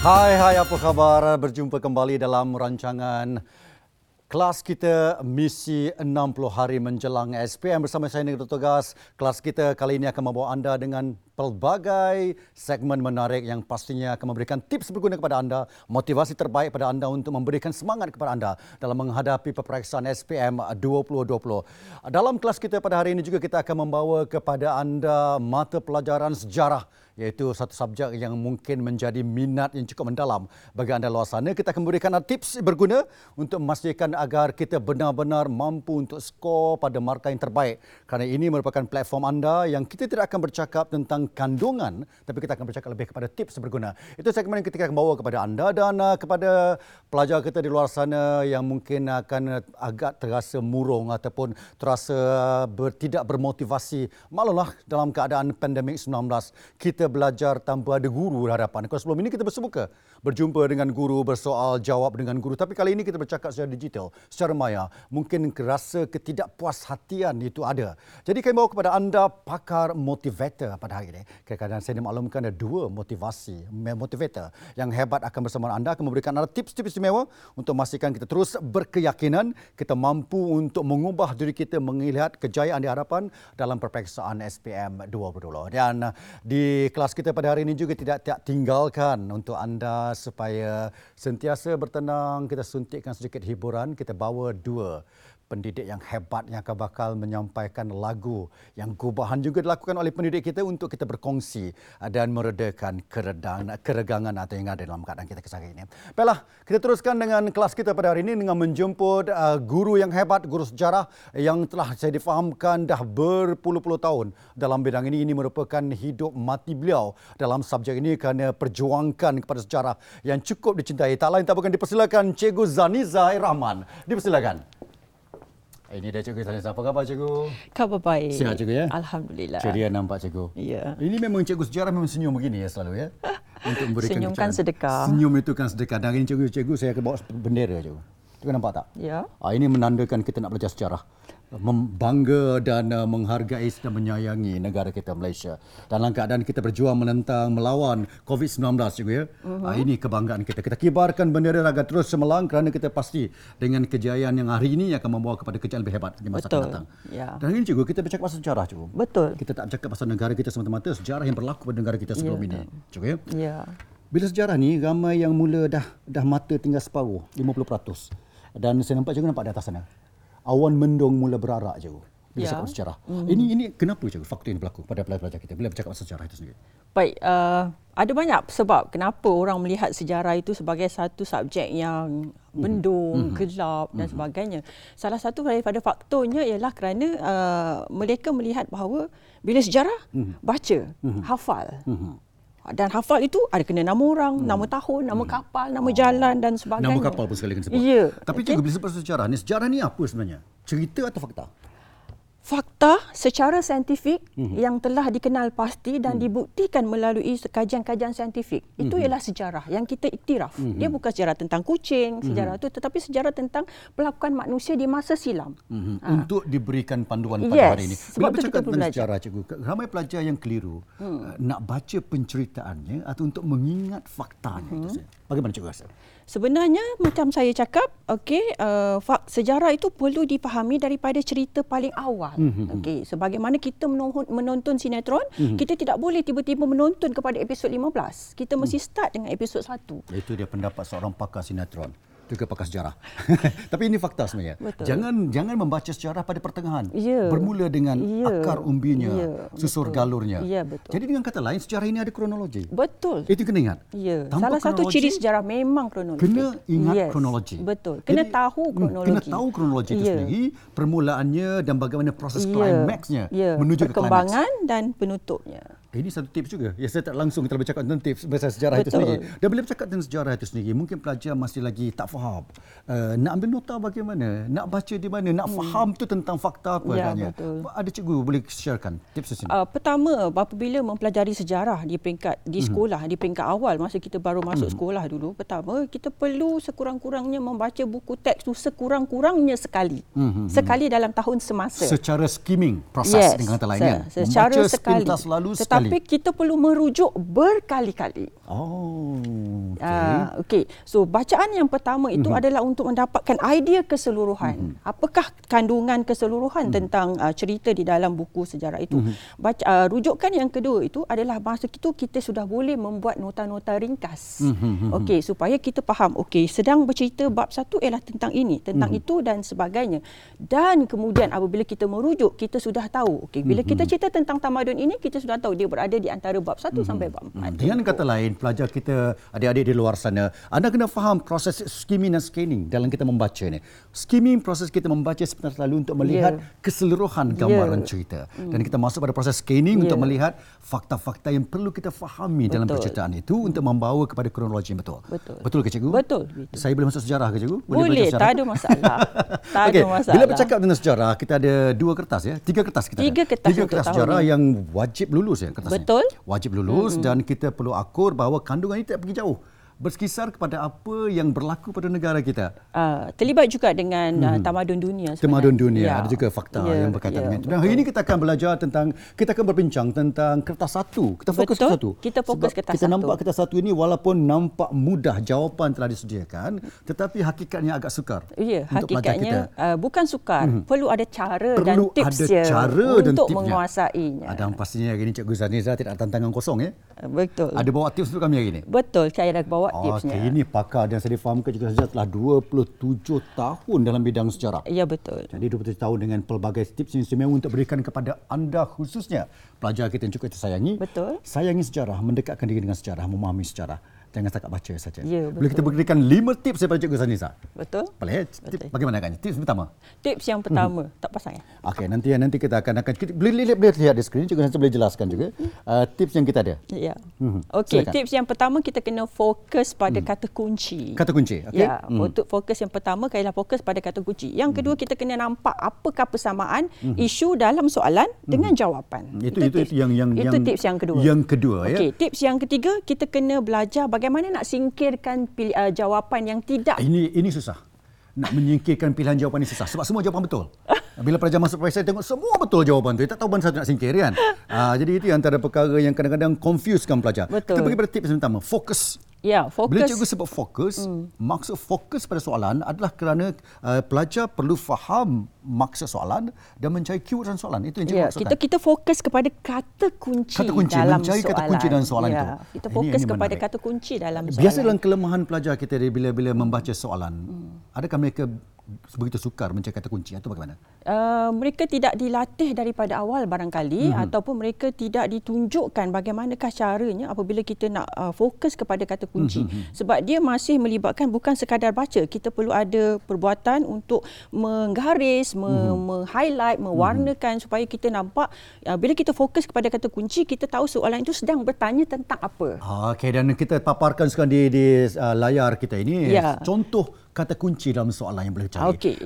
Hai, apa khabar? Berjumpa kembali dalam rancangan kelas kita Misi 60 Hari Menjelang SPM bersama saya Nekor Togas. Kelas kita kali ini akan membawa anda dengan pelbagai segmen menarik yang pastinya akan memberikan tips berguna kepada anda, motivasi terbaik kepada anda untuk memberikan semangat kepada anda dalam menghadapi peperiksaan SPM 2020. Dalam kelas kita pada hari ini juga kita akan membawa kepada anda mata pelajaran sejarah, iaitu satu subjek yang mungkin menjadi minat yang cukup mendalam bagi anda luar sana. Kita akan memberikan tips berguna untuk memastikan agar kita benar-benar mampu untuk skor pada markah yang terbaik. Kerana ini merupakan platform anda yang kita tidak akan bercakap tentang kandungan, tapi kita akan bercakap lebih kepada tips berguna. Itu segmen yang kita akan bawa kepada anda dan kepada pelajar kita di luar sana yang mungkin akan agak terasa murung ataupun terasa tidak bermotivasi. Maklumlah dalam keadaan pandemik COVID-19, kita belajar tanpa ada guru di hadapan. Kalau sebelum ini kita berjumpa dengan guru, bersoal jawab dengan guru, tapi kali ini kita bercakap secara digital, secara maya. Mungkin rasa ketidakpuas hatian itu ada. Jadi kami bawa kepada anda pakar motivator pada hari ini. Kadang-kadang saya dimaklumkan ada dua motivator yang hebat akan bersama anda, akan memberikan anda tips-tips istimewa untuk memastikan kita terus berkeyakinan kita mampu untuk mengubah diri kita melihat kejayaan di hadapan dalam peperiksaan SPM 2020. Dan di kelas kita pada hari ini juga tidak tinggalkan untuk anda supaya sentiasa bertenang, kita suntikkan sedikit hiburan, kita bawa dua pendidik yang hebat yang akan bakal menyampaikan lagu yang gubahan juga dilakukan oleh pendidik kita untuk kita berkongsi dan meredakan keregangan atau yang ada dalam keadaan kita kesal ini. Baiklah, kita teruskan dengan kelas kita pada hari ini dengan menjemput guru yang hebat, guru sejarah yang telah saya difahamkan dah berpuluh-puluh tahun dalam bidang ini. Ini merupakan hidup mati beliau dalam subjek ini kerana perjuangkan kepada sejarah yang cukup dicintai. Tak lain tak bukan, dipersilakan Cikgu Zaniza Rahman. Dipersilakan. Ini dia Cikgu Zaniza. Apa khabar Cikgu? Khabar baik. Sihat Cikgu ya? Alhamdulillah. Ceria nampak Cikgu. Ya. Ini memang Cikgu Sejarah memang senyum begini ya selalu ya. Untuk memberikan senyumkan sedekah. Senyum itu kan sedekah. Dan ini Cikgu saya akan bawa bendera Cikgu. Cikgu nampak tak? Ya. Ini menandakan kita nak belajar sejarah. Membangga dan menghargai dan menyayangi negara kita Malaysia. Dalam keadaan kita berjuang menentang, melawan COVID-19 Cikgu ya. Ini kebanggaan kita. Kita kibarkan bendera agar terus cemerlang kerana kita pasti dengan kejayaan yang hari ini akan membawa kepada kejayaan lebih hebat di masa akan datang. Ya. Dan ini Cikgu, kita bercakap pasal sejarah Cikgu. Betul. Kita tak bercakap pasal negara kita semata-mata, sejarah yang berlaku pada negara kita sebelum ini Cikgu ya. Ya. Bila sejarah ni ramai yang mula dah mata tinggal separuh, 50%. Dan saya nampak Cikgu nampak di atas sana. Awan mendung mula berarak Cikgu bila cakap pasal sejarah. Ini kenapa Cikgu faktor ini berlaku pada pelajar-pelajar kita bila bercakap pasal sejarah itu sendiri? Baik, ada banyak sebab kenapa orang melihat sejarah itu sebagai satu subjek yang mendung, gelap dan sebagainya. Salah satu daripada faktornya ialah kerana mereka melihat bahawa bila sejarah baca, hafal. Dan hafal itu ada kena nama orang, nama tahun, nama kapal, nama jalan dan sebagainya. Nama kapal pun sekali kena sebut. Ya. Tapi Cikgu bila sebut sejarah ni, sejarah ni apa sebenarnya? Cerita atau fakta? Fakta secara saintifik yang telah dikenal pasti dan dibuktikan melalui kajian-kajian saintifik. Itu ialah sejarah yang kita iktiraf. Dia bukan sejarah tentang kucing, sejarah itu, tetapi sejarah tentang perlakuan manusia di masa silam. Untuk diberikan panduan pada hari ini. Bila bercakap tentang sejarah Cikgu, ramai pelajar yang keliru nak baca penceritaannya atau untuk mengingat faktanya. Bagaimana Cikgu rasa? Sebenarnya macam saya cakap, sejarah itu perlu dipahami daripada cerita paling awal. Sebagaimana kita menonton sinetron, kita tidak boleh tiba-tiba menonton kepada episod 15. Kita mesti start dengan episod 1. Itu dia pendapat seorang pakar sinetron. Juga pakar sejarah. Tapi ini fakta sebenarnya. Betul. Jangan membaca sejarah pada pertengahan. Yeah. Bermula dengan akar umbinya, susur galurnya. Yeah, jadi dengan kata lain, sejarah ini ada kronologi. Betul. Itu kena ingat. Yeah. Salah satu ciri sejarah memang kronologi. Kena ingat kronologi. Betul. Kena tahu kronologi. Kena tahu kronologi itu sendiri, permulaannya dan bagaimana proses klimaksnya menuju ke klimaks. Perkembangan dan penutupnya. Ini satu tips juga. Ya, saya tak langsung kita bercakap tentang tips pasal sejarah itu sendiri. Dan bila bercakap tentang sejarah itu sendiri, mungkin pelajar masih lagi tak faham. Nak ambil nota bagaimana? Nak baca di mana? Nak faham tu tentang fakta apa adanya? Ada cikgu boleh sharekan tips sini? Pertama, apabila mempelajari sejarah di peringkat di sekolah, di peringkat awal masa kita baru masuk sekolah dulu, pertama kita perlu sekurang-kurangnya membaca buku teks tu sekurang-kurangnya sekali. Sekali dalam tahun semasa. Secara skimming proses dengan kata lainnya. Membaca sepintas lalu sekali. sekali. Tapi kita perlu merujuk berkali-kali. Oh. Okey. Okey. So bacaan yang pertama itu adalah untuk mendapatkan idea keseluruhan. Apakah kandungan keseluruhan tentang cerita di dalam buku sejarah itu. Rujukan yang kedua itu adalah masa itu kita sudah boleh membuat nota-nota ringkas. Okey, supaya kita faham. Okey, sedang bercerita bab satu ialah tentang ini, tentang itu dan sebagainya. Dan kemudian apabila kita merujuk, kita sudah tahu. Okey, bila kita cerita tentang tamadun ini, kita sudah tahu dia berada di antara bab 1 sampai bab 4. Dengan kata lain, pelajar kita, adik-adik di luar sana, anda kena faham proses skimming dan scanning dalam kita membaca ni. Skimming, proses kita membaca sebentar lalu untuk melihat keseluruhan gambaran cerita. Dan kita masuk pada proses scanning untuk melihat fakta-fakta yang perlu kita fahami dalam perceritaan itu untuk membawa kepada kronologi yang betul. Betul ke cikgu? Betul. Saya boleh masuk sejarah ke cikgu? Boleh tak ada masalah. Tak ada masalah. Bila bercakap tentang sejarah, kita ada dua kertas ya. Tiga kertas sejarah yang wajib lulus ya kertasnya. Betul. Wajib lulus dan kita perlu akur bahawa kandungan ini tak pergi jauh. Berkisar kepada apa yang berlaku pada negara kita. Terlibat juga dengan tamadun dunia sebenarnya. Tamadun dunia, ada juga fakta yang berkaitan dengan itu. Dan hari ini kita akan belajar tentang, kita akan berbincang tentang kertas satu. Kita fokus kertas satu. Kita fokus kertas satu. Kita nampak kertas satu ini walaupun nampak mudah, jawapan telah disediakan, tetapi hakikatnya agak sukar. Ya, hakikatnya bukan sukar. Perlu ada cara dan tips untuk menguasainya. Dan pastinya hari ini Cikgu Zaniza tidak ada tantangan kosong ya. Betul. Ada bawa tips untuk kami hari ini? Betul, saya dah bawa tipsnya. Ini pakar dan saya difahamkan juga saja telah 27 tahun dalam bidang sejarah. Ya, betul. Jadi 27 tahun dengan pelbagai tips yang istimewa untuk berikan kepada anda khususnya pelajar kita yang cukup tersayangi. Betul. Sayangi sejarah, mendekatkan diri dengan sejarah, memahami sejarah. Jangan setakat baca saja. Ya, boleh kita berikan 5 tips daripada Cikgu Zaniza. Betul. Boleh. Bagaimana agaknya? Tips pertama. Tips yang pertama, tak pasang ya. Okey, nanti kita akan boleh lihat di skrin, Cikgu Zaniza boleh jelaskan juga tips yang kita ada. Ya. Okey, tips yang pertama kita kena fokus pada kata kunci. Kata kunci, okey. Ya, untuk fokus yang pertama ialah fokus pada kata kunci. Yang kedua kita kena nampak apakah persamaan isu dalam soalan dengan jawapan. Itu tips yang kedua. Yang kedua ya. Okey, tips yang ketiga kita kena belajar bagaimana nak singkirkan jawapan yang tidak. Ini susah. Nak menyingkirkan pilihan jawapan ini susah. Sebab semua jawapan betul. Bila pelajar masuk profesor, tengok semua betul jawapan tu. Tak tahu mana satu nak singkir kan. Jadi itu antara perkara yang kadang-kadang confusekan pelajar. Betul. Kita pergi pada tips yang pertama. Fokus. Ya, fokus. Bila cikgu sebut fokus, maksud fokus pada soalan adalah kerana pelajar perlu faham maksud soalan dan mencari keyword dalam soalan. Itu yang cikgu maksudkan. Kita fokus kepada kata kunci dalam soalan. Mencari kata kunci dalam soalan itu. Kita fokus kepada kata kunci dalam soalan. Biasa dalam kelemahan pelajar kita bila membaca soalan, adakah mereka begitu sukar mencari kata kunci atau bagaimana? Mereka tidak dilatih daripada awal barangkali ataupun mereka tidak ditunjukkan bagaimanakah caranya apabila kita nak fokus kepada kata kunci. Sebab dia masih melibatkan bukan sekadar baca. Kita perlu ada perbuatan untuk menggaris, me-highlight, mewarnakan supaya kita nampak bila kita fokus kepada kata kunci, kita tahu soalan itu sedang bertanya tentang apa. Okey, dan kita paparkan sekarang di layar kita ini contoh kata kunci dalam soalan yang boleh cari.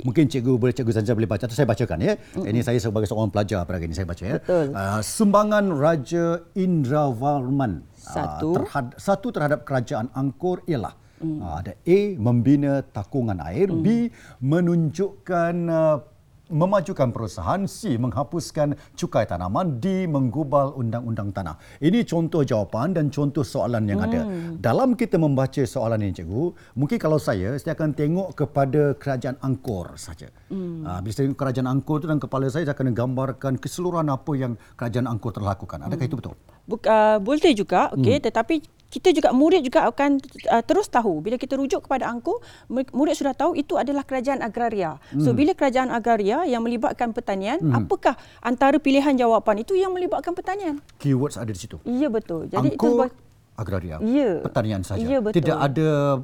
Mungkin Cikgu Zaniza boleh baca. Atau saya bacakan ya. Ini saya sebagai seorang pelajar pada hari ini saya baca ya. Sumbangan Raja Indravarman terhadap kerajaan Angkor ialah ada A, membina takungan air, B, memajukan perusahaan, C, menghapuskan cukai tanaman, D, menggubal undang-undang tanah. Ini contoh jawapan dan contoh soalan yang ada. Dalam kita membaca soalan ini, cikgu, mungkin kalau saya akan tengok kepada kerajaan Angkor saja. Bila saya tengok kerajaan Angkor itu dalam kepala saya akan gambarkan keseluruhan apa yang kerajaan Angkor telah lakukan. Adakah itu betul? Boleh juga, tetapi kita juga murid juga akan terus tahu bila kita rujuk kepada Angkor, murid sudah tahu itu adalah kerajaan agraria. So bila kerajaan agraria yang melibatkan pertanian, apakah antara pilihan jawapan itu yang melibatkan pertanian? Keywords ada di situ. Ya, betul. Jadi Angkor, agraria, pertanian saja. Ya, tidak ada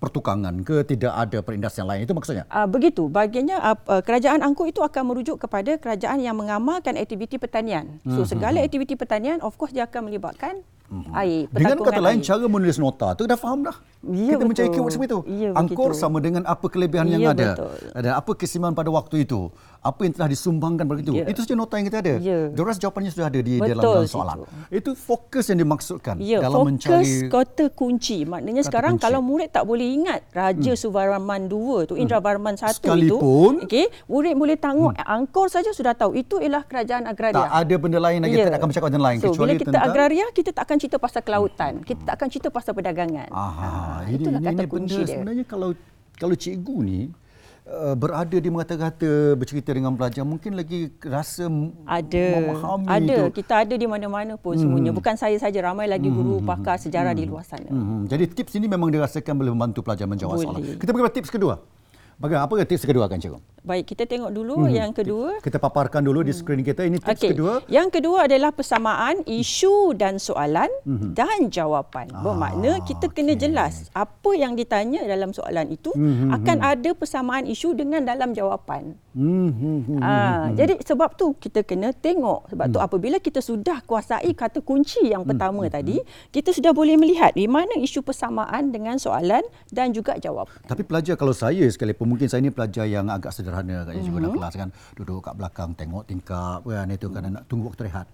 pertukangan ke, tidak ada perindustrian lain, itu maksudnya? Begitu. Bagiannya kerajaan Angkor itu akan merujuk kepada kerajaan yang mengamalkan aktiviti pertanian. So segala aktiviti pertanian of course dia akan melibatkan air. Dengan kata lain, cara menulis nota tu dah faham dah. Ya, kita mencari keyword semua itu. Ya, Angkor sama dengan apa kelebihan yang ada. Ada apa kesimpulan pada waktu itu. apa yang telah disumbangkan pada itu. Yeah. Itu saja nota yang kita ada. Yeah. The rest jawapannya sudah ada di dalam soalan. Itu fokus yang dimaksudkan dalam mencari. Fokus kata kunci. Maknanya kata sekarang kunci. Kalau murid tak boleh ingat Raja Suvarman 2 tu, Indra Varman 1 sekalipun, itu, okey, murid boleh tangguh angkor saja sudah tahu itu ialah kerajaan agraria. Tak ada benda lain lagi, tak akan bercakap benda lain kecuali bila kita tentang agraria, kita tak akan cerita pasal kelautan, kita tak akan cerita pasal perdagangan. Itulah kata kunci dia. Sebenarnya kalau cikgu ni berada di mengata-kata, bercerita dengan pelajar, mungkin lagi rasa memahami itu. Kita ada di mana-mana pun semuanya. Bukan saya saja, ramai lagi guru, pakar sejarah di luar sana. Jadi tips ini memang dirasakan boleh membantu pelajar menjawab soalan. Kita pergi pada tips kedua. Apa tips kedua kan cikgu? Baik, kita tengok dulu yang kedua. Kita paparkan dulu di skrin kita. Ini tips kedua. Yang kedua adalah persamaan isu dan soalan dan jawapan. Bermakna kita kena jelas apa yang ditanya dalam soalan itu akan ada persamaan isu dengan dalam jawapan. Jadi sebab tu kita kena tengok. Sebab tu apabila kita sudah kuasai kata kunci yang pertama tadi, kita sudah boleh melihat di mana isu persamaan dengan soalan dan juga jawapan. Tapi pelajar, kalau saya sekalipun, mungkin saya ni pelajar yang agak sederhana kat cikgu dalam kelas kan, duduk kat belakang tengok tingkap kan, itu kan nak tunggu waktu rehat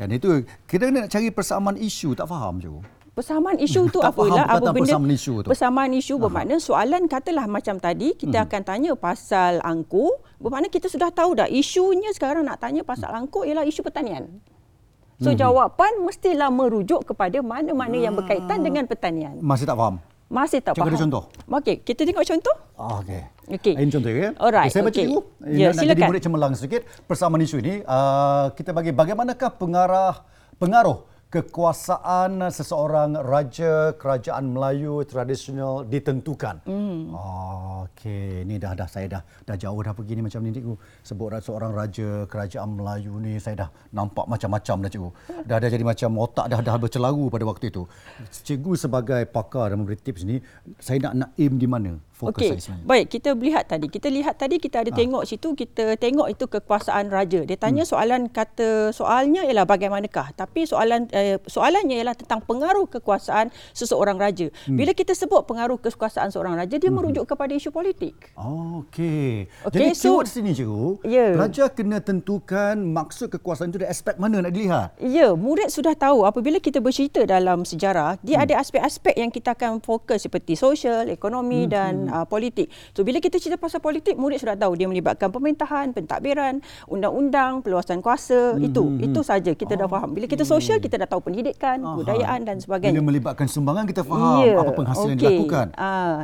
kan, itu kita nak cari persamaan isu. Tak faham cikgu persamaan isu tu apalah, apa benda persamaan isu tu? Persamaan isu bermakna soalan, katalah macam tadi kita akan tanya pasal angkur, bermakna kita sudah tahu dah isunya. Sekarang nak tanya pasal angkur ialah isu pertanian. So jawapan mestilah merujuk kepada mana-mana yang berkaitan dengan pertanian. Masih tak faham? Masih tak faham. Cikgu ada contoh? Okey, kita tengok contoh. Okey. Ini contoh ya. Alright. Saya baca dulu. Nak jadi murid cemerlang sedikit. Persamaan isu ini, kita bagi bagaimanakah pengaruh kekuasaan seseorang raja kerajaan Melayu tradisional ditentukan. Okey, ni dah saya dah jauh dah pergi ni macam ni cikgu. Sebut seorang raja kerajaan Melayu ni saya dah nampak macam-macam dah cikgu. Dah jadi macam otak dah bercelaru pada waktu itu. Cikgu sebagai pakar dan memberi tips ni, saya nak aim di mana? Okey, baik, kita lihat tadi kita ada tengok situ, kita tengok itu kekuasaan raja. Dia tanya soalannya ialah bagaimanakah, tapi soalannya ialah tentang pengaruh kekuasaan seseorang raja. Bila kita sebut pengaruh kekuasaan seorang raja, dia merujuk kepada isu politik. Okey. Jadi keyword sini cikgu, raja kena tentukan maksud kekuasaan itu dari aspek mana nak dilihat. Ya, murid sudah tahu apabila kita bercerita dalam sejarah, dia ada aspek-aspek yang kita akan fokus seperti sosial, ekonomi dan politik. So bila kita cerita pasal politik, murid sudah tahu dia melibatkan pemerintahan, pentadbiran, undang-undang, peluasan kuasa. Itu saja kita dah faham. Bila kita sosial, kita dah tahu pendidikan, budayaan dan sebagainya. Bila melibatkan sumbangan, kita faham apa penghasilan dilakukan.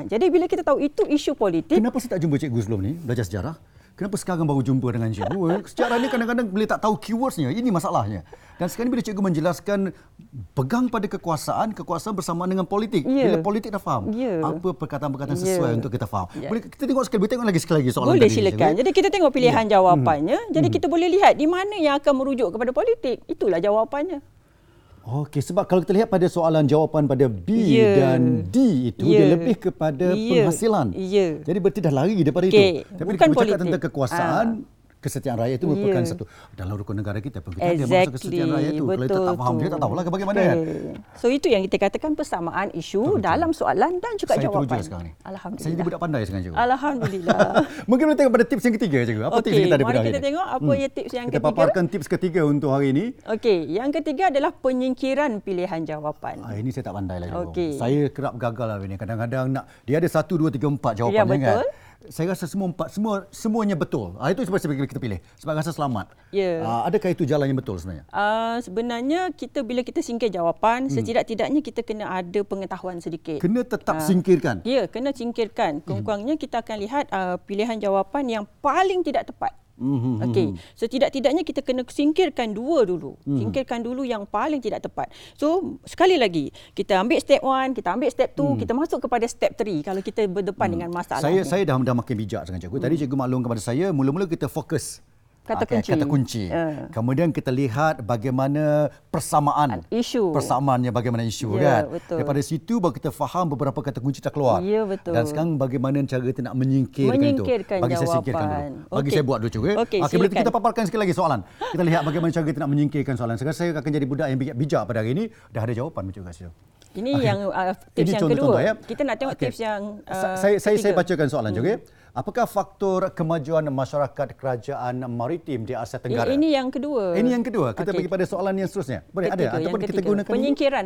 Jadi bila kita tahu itu isu politik. Kenapa saya tak jumpa cikgu sebelum ni belajar sejarah? Kenapa sekarang baru jumpa dengan cikgu? Sejarah ni kadang-kadang boleh tak tahu keywordsnya. Ini masalahnya. Dan sekarang bila cikgu menjelaskan pegang pada kekuasaan bersamaan dengan politik. Bila politik dah faham, apa perkataan-perkataan sesuai untuk kita faham. Boleh kita tengok sekali lagi soalan tadi. Boleh, silakan. Jadi kita tengok pilihan jawapannya. Jadi kita boleh lihat di mana yang akan merujuk kepada politik. Itulah jawapannya. Okey, sebab kalau kita lihat pada soalan jawapan pada B dan D itu, dia lebih kepada penghasilan. Jadi berarti dah lari daripada itu. Tapi kita bercakap tentang kekuasaan, kesetiaan rakyat itu merupakan satu dalam rukun negara kita pun. Kita ada masuk kesetiaan rakyat itu. Kalau kita tak faham, dia tak tahulah bagaimana kan. So itu yang kita katakan persamaan isu dalam soalan dan juga jawapan. Alhamdulillah. Saya jadi budak pandai sekarang cikgu. Alhamdulillah. Mungkin kita tengok pada tips yang ketiga cikgu. Apa tips kita ada pada hari ini? Kita tengok apa tips yang ketiga. Kita paparkan tips ketiga untuk hari ini. Okey, yang ketiga adalah penyingkiran pilihan jawapan. Ini saya tak pandai lagi. Saya kerap gagal hari ini. Kadang-kadang nak dia ada 1 2 3 4 jawapan kan. Saya rasa semuanya betul. Itu sebab kita pilih. Sebab rasa selamat. Adakah itu jalan yang betul sebenarnya? Sebenarnya kita bila kita singkir jawapan, setidak-tidaknya kita kena ada pengetahuan sedikit. Kena tetap singkirkan. Kena singkirkan. Kurang-kurangnya kita akan lihat pilihan jawapan yang paling tidak tepat. Okey, setidak-tidaknya kita kena singkirkan dua dulu. Singkirkan dulu yang paling tidak tepat. So, sekali lagi, kita ambil step 1, kita ambil step 2, kita masuk kepada step 3 kalau kita berdepan dengan masalah. Saya dah makin bijak dengan cikgu. Tadi cikgu maklum kepada saya, mula-mula kita fokus kata kunci. Kemudian kita lihat bagaimana persamaan. Isu. Persamaannya bagaimana isu kan. Betul. Daripada situ baru kita faham beberapa kata kunci dah keluar. Betul. Dan sekarang bagaimana cara kita nak menyingkirkan itu. Bagi jawapan. Saya singkirkan dulu. Bagi saya buat dulu cikgu. Okey, boleh kita paparkan sekali lagi soalan. Kita lihat bagaimana cara kita nak menyingkirkan soalan. Sekarang saya akan jadi budak yang bijak pada hari ini. Dah ada jawapan cikgu Azizul. Ini yang tips yang kedua. Kita nak tengok tips yang ketiga. Saya bacakan soalan cikgu. Apakah faktor kemajuan masyarakat kerajaan maritim di Asia Tenggara? Ini yang kedua. Ini yang kedua. Kita pergi pada soalan yang seterusnya. Boleh ketiga, ada ataupun kita gunakan penyingkiran.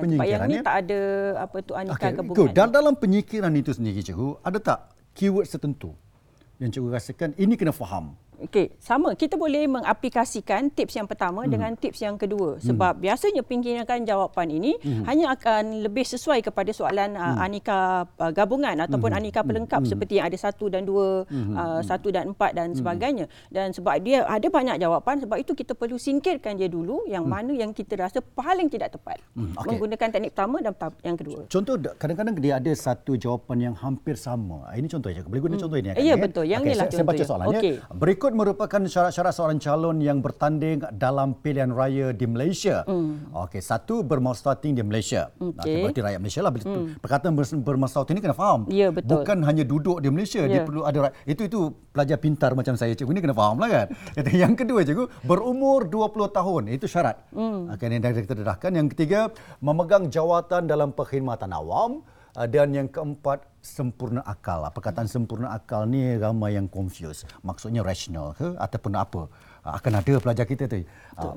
Sebab yang ini tak ada apa tu aneka kebungan. Dan dalam penyingkiran itu sendiri, cikgu, ada tak keyword tertentu yang cikgu rasakan ini kena faham? Okey, sama. Kita boleh mengaplikasikan tips yang pertama dengan tips yang kedua. Sebab biasanya pinggiran jawapan ini hanya akan lebih sesuai kepada soalan aneka gabungan ataupun aneka pelengkap seperti yang ada 1 dan 2, 1 dan 4 dan sebagainya. Dan sebab dia ada banyak jawapan, sebab itu kita perlu singkirkan dia dulu yang mana yang kita rasa paling tidak tepat. Okay. Menggunakan teknik pertama dan yang kedua. Contoh, kadang-kadang dia ada satu jawapan yang hampir sama. Ini contohnya. Boleh guna contoh ini? Ya, betul. Yang inilah contohnya. Saya baca soalannya. Okay. Berikut merupakan syarat-syarat seorang calon yang bertanding dalam pilihan raya di Malaysia. Okey, satu, bermaksudautin di Malaysia. Okay. Berarti rakyat Malaysia lah. Perkataan bermaksudautin ini kena faham. Ya, betul. Bukan hanya duduk di Malaysia, dia perlu ada itu pelajar pintar macam saya, cikgu ni kena fahamlah kan. Yang kedua, cikgu, berumur 20 tahun, itu syarat. Okey, ini dah kita dedahkan. Yang ketiga, memegang jawatan dalam perkhidmatan awam. Dan yang keempat, sempurna akal. Perkataan sempurna akal ni ramai yang confused. Maksudnya rasional ke ataupun apa? Akan ada pelajar kita tu.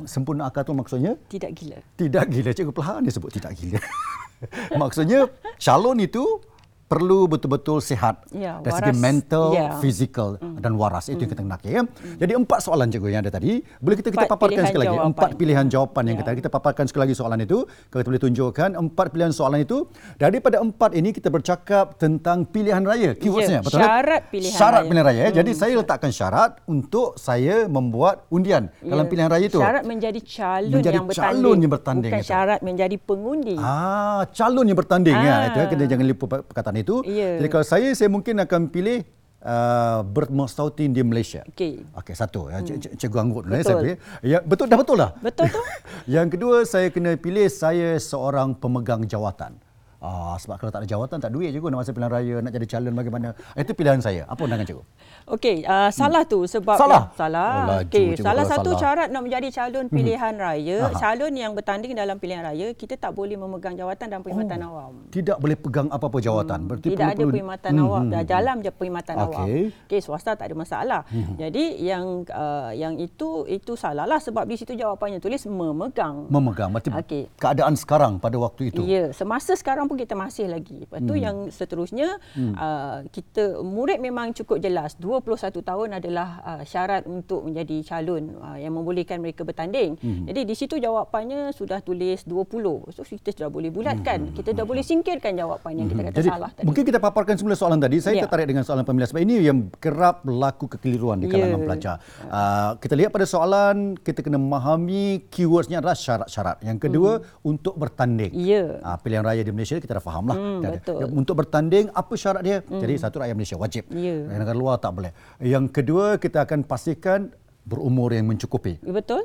Sempurna akal tu maksudnya? Tidak gila. Tidak gila. Cikgu perlahan dia sebut tidak gila. Maksudnya calon itu perlu betul-betul sihat. Ya, dari segi mental, fizikal dan waras. Itu yang kita nak. Ya? Jadi 4 soalan cikgu yang ada tadi. Boleh kita paparkan sekali lagi. 4 pilihan jawapan yang kita paparkan sekali lagi soalan itu. Kalau kita boleh tunjukkan 4 pilihan soalan itu. Daripada 4 ini kita bercakap tentang pilihan raya. Keywordsnya. Betul? Syarat pilihan raya. Jadi saya letakkan syarat untuk saya membuat undian dalam pilihan raya itu. Syarat menjadi calon yang bertanding. Bukan syarat menjadi pengundi. Calon yang bertanding. Kita jangan lupa perkataan itu. Jadi kalau saya mungkin akan pilih bermaksudautin di Malaysia. Okey, satu. Cikgu angguk dulu. Betul. Betul tu. Yang kedua, saya kena pilih saya seorang pemegang jawatan. Sebab kalau tak ada jawatan, tak duit cikgu nak masa pilihan raya, nak jadi calon bagaimana. Itu pilihan saya. Apa undangan cikgu? Okey, salah tu sebab salah satu syarat nak menjadi calon pilihan raya, calon yang bertanding dalam pilihan raya, kita tak boleh memegang jawatan dan perkhidmatan awam. Tidak boleh pegang apa-apa jawatan. Berarti tidak ada perkhidmatan awam. Dah jalan je perkhidmatan awam. Okey, swasta tak ada masalah. Jadi yang itu salahlah sebab di situ jawapannya tulis memegang. Memegang. Okey. Keadaan sekarang pada waktu itu. Ya, semasa sekarang pun kita masih lagi. Lepas tu yang seterusnya kita murid memang cukup jelas. 21 tahun adalah syarat untuk menjadi calon yang membolehkan mereka bertanding. Jadi di situ jawapannya sudah tulis 20. So kita sudah boleh bulatkan. Kita dah boleh singkirkan jawapan yang kita kata jadi, salah tadi. Mungkin kita paparkan semula soalan tadi. Saya tertarik dengan soalan pemilihan sebab ini yang kerap berlaku kekeliruan di kalangan pelajar. Kita lihat pada soalan, kita kena memahami keywordsnya adalah syarat-syarat. Yang kedua, untuk bertanding. Pilihan raya di Malaysia kita dah faham lah. Untuk bertanding, apa syarat dia? Jadi satu, rakyat Malaysia wajib. Negara luar tak boleh. Yang kedua, kita akan pastikan berumur yang mencukupi. Betul.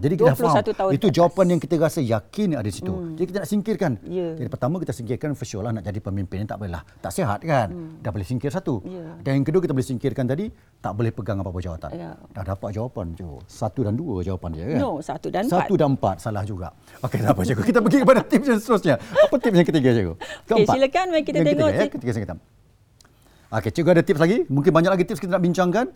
Jadi kita faham. Itu jawapan yang kita rasa yakin ada di situ. Jadi kita nak singkirkan. Jadi pertama kita singkirkan, for sure lah nak jadi pemimpin tak boleh lah. Tak sihat kan? Dah boleh singkir satu. Dan yang kedua kita boleh singkirkan tadi, tak boleh pegang apa-apa jawatan. Dah dapat jawapan je. 1 dan 2 jawapan dia kan? No, 1 dan 4. 1 dan 4. Salah juga. Okey, tak apa cikgu. Kita pergi kepada tips yang seterusnya. Apa tips yang ketiga cikgu? Okey, silakan mari kita tengok. Ketiga saya kata. Okey, cikgu ada tips lagi? Mungkin banyak lagi tips kita nak bincangkan?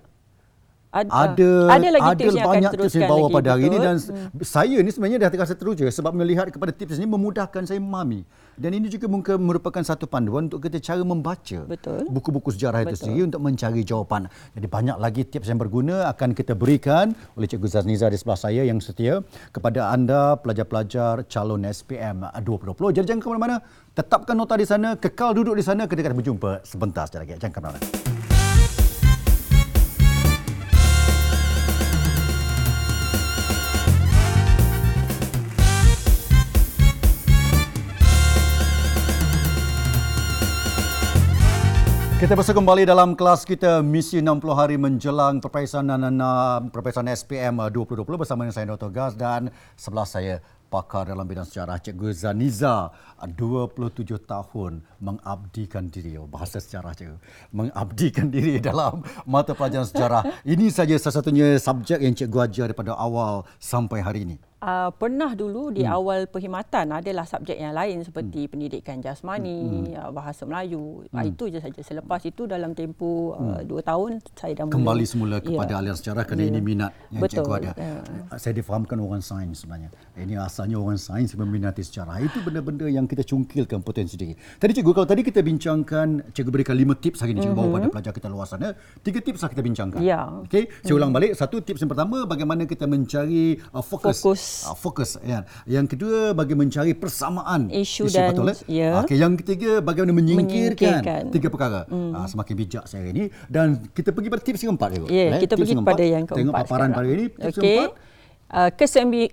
Ada lagi tips yang banyak tips yang bawa pada hari ini dan saya ni sebenarnya dah terasa teruja sebab melihat kepada tips ini memudahkan saya memahami. Dan ini juga mungkin merupakan satu panduan untuk kita cara membaca buku-buku sejarah itu sendiri untuk mencari jawapan. Jadi banyak lagi tips yang berguna akan kita berikan oleh Cikgu Zaniza di sebelah saya yang setia kepada anda pelajar-pelajar calon SPM 2020. Jadi jangan ke mana-mana, tetapkan nota di sana, kekal duduk di sana, kita akan berjumpa sebentar saja lagi. Jangan ke mana-mana. Kita bersama kembali dalam kelas kita Misi 60 Hari Menjelang Perperiksaan SPM 2020 bersama dengan saya Dr. Gas dan sebelah saya pakar dalam bidang sejarah Cikgu Zaniza, 27 tahun mengabdikan diri, bahasa sejarah cikgu, mengabdikan diri dalam mata pelajaran sejarah. Ini saja satu-satunya subjek yang cikgu ajar daripada awal sampai hari ini. Pernah dulu di awal perkhidmatan adalah subjek yang lain seperti pendidikan jasmani, bahasa Melayu. Itu je saja. Selepas itu dalam tempoh 2 tahun saya dah mula kembali semula kepada aliran sejarah kerana ini minat yang cikgu ada. Saya difahamkan orang sains sebenarnya. Ini asalnya orang sains meminati sejarah. Itu benda-benda yang kita cungkilkan potensi diri. Tadi cikgu, kalau tadi kita bincangkan, cikgu berikan 5 tips hari ini, cikgu bawa pada pelajar kita luar sana. 3 tips lah kita bincangkan. Okey, saya ulang balik. 1 tips yang pertama, bagaimana kita mencari fokus. Yang kedua, bagaimana mencari persamaan isu dan betul, okey, yang ketiga, bagaimana menyingkirkan. 3 perkara. Semakin bijak saya hari ini, dan kita pergi pada tips yang keempat. Kita pergi kepada yang keempat. Tengok paparan pada hari ini, tips keempat.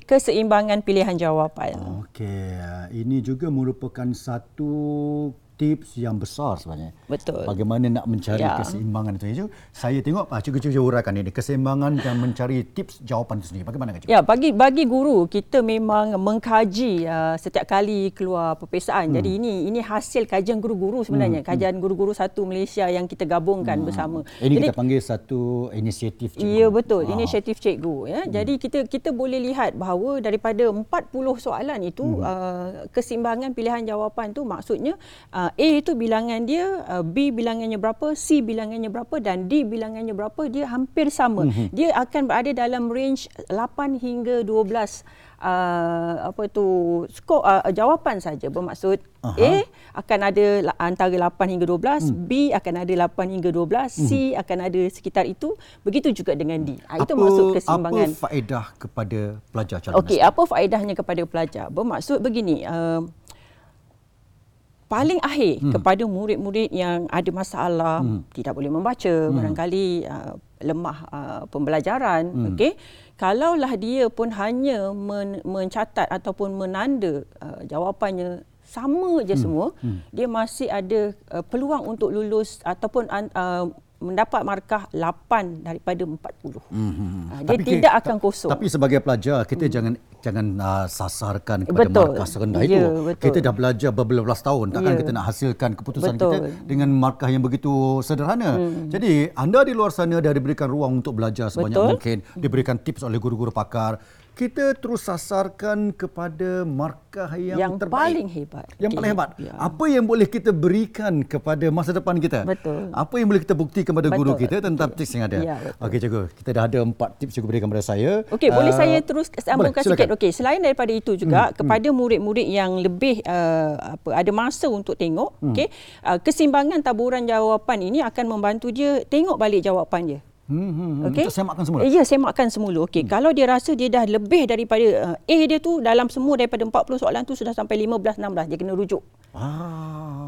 Keseimbangan pilihan jawapan. Okey, ini juga merupakan satu tips yang besar sebenarnya. Betul. Bagaimana nak mencari keseimbangan itu. Saya tengok cikgu-cikgu uraikan ini, keseimbangan dan mencari tips jawapan itu sendiri. Bagaimana, cikgu? Ya, bagi guru kita memang mengkaji setiap kali keluar peperiksaan. Jadi ini hasil kajian guru-guru sebenarnya. Kajian guru-guru satu Malaysia yang kita gabungkan bersama. Ini kita panggil satu inisiatif cikgu. Ya, betul. Inisiatif cikgu. Ya. Jadi kita boleh lihat bahawa daripada 40 soalan itu, keseimbangan pilihan jawapan itu maksudnya A itu bilangan dia, B bilangannya berapa, C bilangannya berapa dan D bilangannya berapa, dia hampir sama. Dia akan berada dalam range 8 hingga 12. Skor jawapan saja, bermaksud A akan ada antara 8 hingga 12, B akan ada 8 hingga 12, C akan ada sekitar itu, begitu juga dengan D. Itu maksud keseimbangan. Apa faedah kepada pelajar calon? Okey, apa faedahnya kepada pelajar? Bermaksud begini, paling akhir kepada murid-murid yang ada masalah, tidak boleh membaca, barangkali lemah pembelajaran, okey, kalaulah dia pun hanya mencatat ataupun menanda jawapannya sama je semua, dia masih ada peluang untuk lulus ataupun mendapat markah 8 daripada 40. Dia tapi tidak akan kosong. Tapi sebagai pelajar, kita jangan sasarkan kepada markah serendah itu. Betul. Kita dah belajar berbelas-belas tahun. Takkan kita nak hasilkan keputusan kita dengan markah yang begitu sederhana. Jadi, anda di luar sana dah diberikan ruang untuk belajar sebanyak mungkin. Diberikan tips oleh guru-guru pakar. Kita terus sasarkan kepada markah yang terbaik. Yang paling hebat. Ya. Apa yang boleh kita berikan kepada masa depan kita? Betul. Apa yang boleh kita buktikan kepada guru kita tentang tips yang ada? Ya, okey, cikgu. Kita dah ada 4 tips cikgu berikan kepada saya. Okey, boleh saya terus sambungkan sikit? Okey, selain daripada itu juga, kepada murid-murid yang lebih ada masa untuk tengok, okey, keseimbangan taburan jawapan ini akan membantu dia tengok balik jawapan dia. Okey, semakkan semula. Ya, semakkan semula. Okey, kalau dia rasa dia dah lebih daripada A dia tu, dalam semua daripada 40 soalan tu sudah sampai 15 16, dia kena rujuk.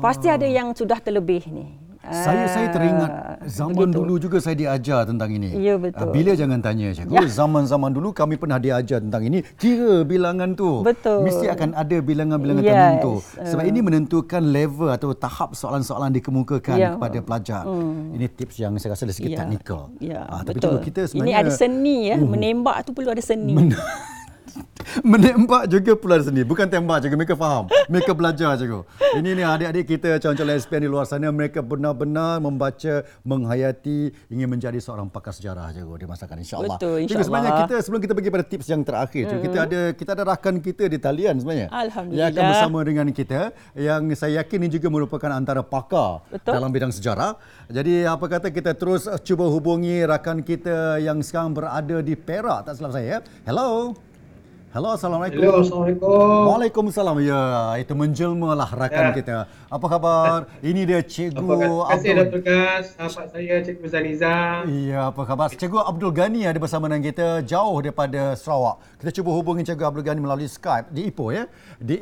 Pasti ada yang sudah terlebih ni. Saya teringat zaman dulu juga saya diajar tentang ini. Ya, betul. Bila jangan tanya, cikgu. Zaman-zaman dulu kami pernah diajar tentang ini. Kira bilangan tu. Betul. Mesti akan ada bilangan-bilangan tertentu. Sebab ini menentukan level atau tahap soalan-soalan dikemukakan kepada pelajar. Ini tips yang saya rasa dari segi teknikal. Tapi betul. Kita sebenarnya, ini ada seni. Menembak tu perlu ada seni. Menembak juga pula sendiri. Bukan tembak, cikgu. Mereka faham. Mereka belajar, cikgu. Ini adik-adik kita, calon-calon SPM di luar sana, mereka benar-benar membaca, menghayati, ingin menjadi seorang pakar sejarah, cikgu, di masa akan. InsyaAllah. Betul, insyaAllah. Sebenarnya kita, sebelum kita pergi pada tips yang terakhir, cikgu, kita ada rakan kita di talian sebenarnya. Alhamdulillah. Yang akan bersama dengan kita, yang saya yakin ini juga merupakan antara pakar dalam bidang sejarah. Jadi, apa kata kita terus cuba hubungi rakan kita yang sekarang berada di Perak, tak silap saya. Hello. Hello, Assalamualaikum. Hello, Assalamualaikum. Waalaikumsalam. Ya, itu menjelmalah rakan kita. Apa khabar? Ini dia Cikgu Abdul. Terima kasih Datuk Kas. Sahabat saya, Cikgu Zaniza. Ya, apa khabar? Cikgu Abdul Ghani ada bersama dengan kita jauh daripada Sarawak. Kita cuba hubungi Cikgu Abdul Ghani melalui Skype di Ipoh, ya. Di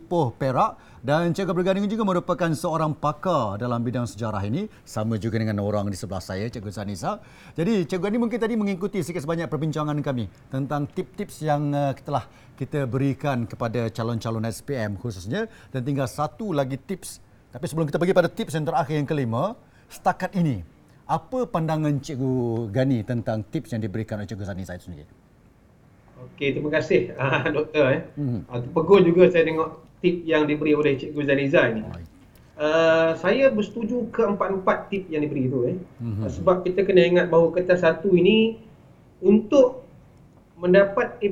Ipoh, Perak. Dan Cikgu Abdul Ghani juga merupakan seorang pakar dalam bidang sejarah ini. Sama juga dengan orang di sebelah saya, Cikgu Zaniza. Jadi, Cikgu Ghani mungkin tadi mengikuti sikit sebanyak perbincangan kami tentang tips-tips yang telah kita berikan kepada calon-calon SPM khususnya. Dan tinggal 1 lagi tips. Tapi sebelum kita pergi pada tips yang terakhir, yang kelima, setakat ini, apa pandangan Cikgu Ghani tentang tips yang diberikan oleh Cikgu Zaniza itu sendiri? Okey, terima kasih, Doktor. Terpegun juga saya tengok tip yang diberi oleh Cikgu Zaniza ini. Saya bersetuju ke empat-empat tip yang diberi itu. Sebab kita kena ingat bahawa kertas 1 ini untuk mendapat A+,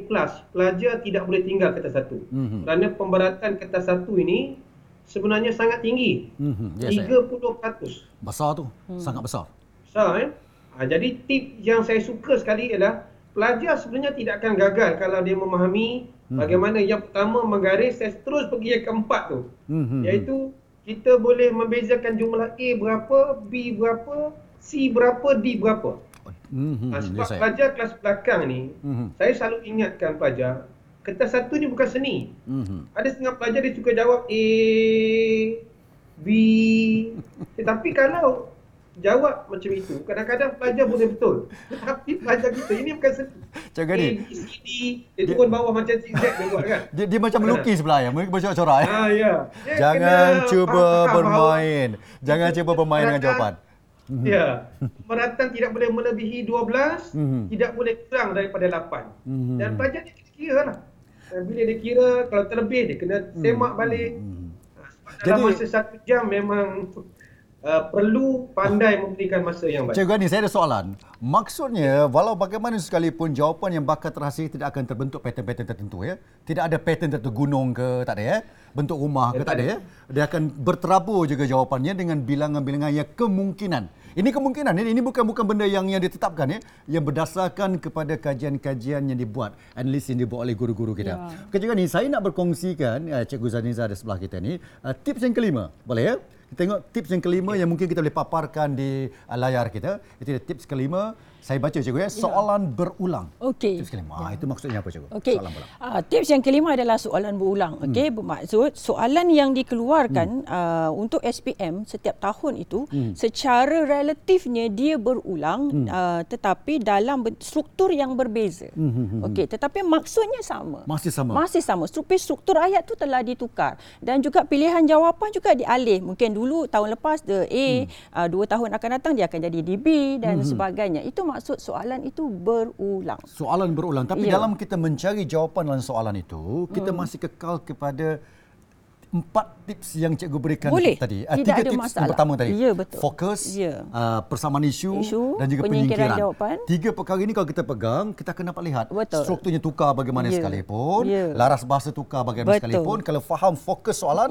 pelajar tidak boleh tinggal kertas 1. Kerana pemberatan kertas 1 ini sebenarnya sangat tinggi. 30%. Besar tu. Sangat besar. Besar, eh? Jadi tip yang saya suka sekali ialah pelajar sebenarnya tidak akan gagal kalau dia memahami bagaimana yang pertama menggaris, saya terus pergi yang keempat tu. Iaitu kita boleh membezakan jumlah A berapa, B berapa, C berapa, D berapa. Sebab pelajar kelas belakang ni, saya selalu ingatkan pelajar, kertas satu ni bukan seni. Ada setengah pelajar dia suka jawab A, B. Tetapi kalau jawab macam itu, kadang-kadang pelajar boleh betul. Tapi pelajar kita ini bukan seni. Cikgu ni, A, B, C, D, dia turun bawah macam Cik Z dia buat kan. Dia macam melukis sebelah ya, bercorak-corak ya. Jangan cuba bermain. Jangan cuba bermain dengan jawapan. Ya, pemberatan tidak boleh melebihi 12, tidak boleh kurang daripada 8. Dan pelajar dia kena kira lah. Bila dia kira, kalau terlebih dia kena semak balik. Jadi, dalam masa 1 jam memang perlu pandai memberikan masa yang baik. Cikgu Ghani, saya ada soalan. Maksudnya, walau bagaimana sekalipun jawapan yang bakal terhasil tidak akan terbentuk pattern-pattern tertentu ya? Tidak ada pattern tertentu, gunung ke tak ada ya? Bentuk rumah ke tak ada ya? Dia akan berterabur juga jawapannya dengan bilangan-bilangan yang kemungkinan. Ini kemungkinan, ini bukan benda yang ditetapkan ya? Yang berdasarkan kepada kajian-kajian yang dibuat, analisis yang dibuat oleh guru-guru kita. Ya. Okey, Cikgu Ghani, saya nak berkongsikan, Cikgu Zaniza ada sebelah kita ni, tips yang kelima, boleh ya? Tengok tips yang kelima yang mungkin kita boleh paparkan di layar kita. Itu dia tips kelima. Saya baca cikgu ya, soalan berulang. Okey. Tips kelima. Itu maksudnya apa cikgu? Okay. Soalan berulang. Tips yang kelima adalah soalan berulang. Okey, bermaksud soalan yang dikeluarkan untuk SPM setiap tahun itu secara relatifnya dia berulang tetapi dalam struktur yang berbeza. Okey, tetapi maksudnya sama. Masih sama. Masih sama. Struktur ayat tu telah ditukar dan juga pilihan jawapan juga dialih. Mungkin dulu tahun lepas dia A, 2 tahun akan datang dia akan jadi DB dan sebagainya. Itu maksud soalan itu berulang. Soalan berulang. Tapi dalam kita mencari jawapan dalam soalan itu, kita masih kekal kepada 4 tips yang cikgu berikan tadi. Tidak 3 tips masalah. Pertama tadi. Ya, betul. Fokus, persamaan isu dan juga penyingkiran. Jawapan. 3 perkara ini kalau kita pegang, kita akan dapat lihat. Betul. Strukturnya tukar bagaimana sekalipun. Laras bahasa tukar bagaimana sekalipun. Kalau faham fokus soalan,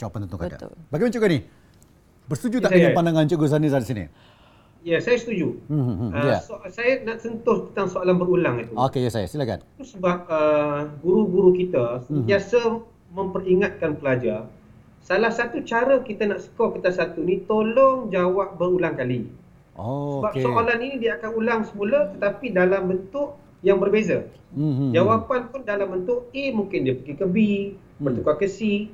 jawapan tentu ada. Bagaimana cikgu ni? Bersetuju tak dengan pandangan cikgu Zaniza di sini? Ya, saya setuju. Saya nak sentuh tentang soalan berulang itu. Okey, saya silakan. Sebab guru-guru kita sentiasa memperingatkan pelajar, salah satu cara kita nak skor kertas 1 ni tolong jawab berulang kali. Sebab soalan ini dia akan ulang semula tetapi dalam bentuk yang berbeza. Jawapan pun dalam bentuk A mungkin dia pergi ke B, bertukar ke C.